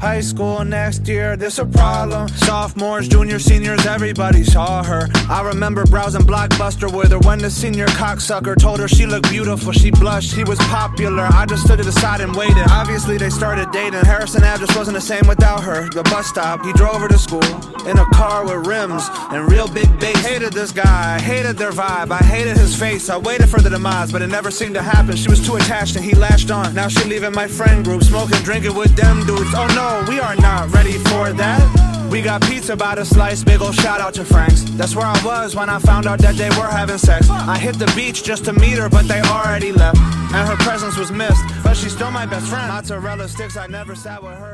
High school next year, this a problem. Sophomores, juniors, seniors, everybody saw her. I remember browsing Blockbuster with her when the senior cocksucker told her she looked beautiful. She blushed, he was popular. I just stood to the side and waited. Obviously they started dating. Harrison Ave just wasn't the same without her. The bus stop, he drove her to school in a car with rims and real big bass. Hated this guy, I hated their vibe, I hated his face. I waited for the demise, but it never seemed to happen. She was too attached and he latched on. Now she leaving my friend group, smoking, drinking with them dudes. Oh no, we are not ready for that. We got pizza by the slice, big ol' shout out to Frank's. That's where I was when I found out that they were having sex. I hit the beach just to meet her, but they already left. And her presence was missed, but she's still my best friend. Mozzarella sticks, I never sat with her.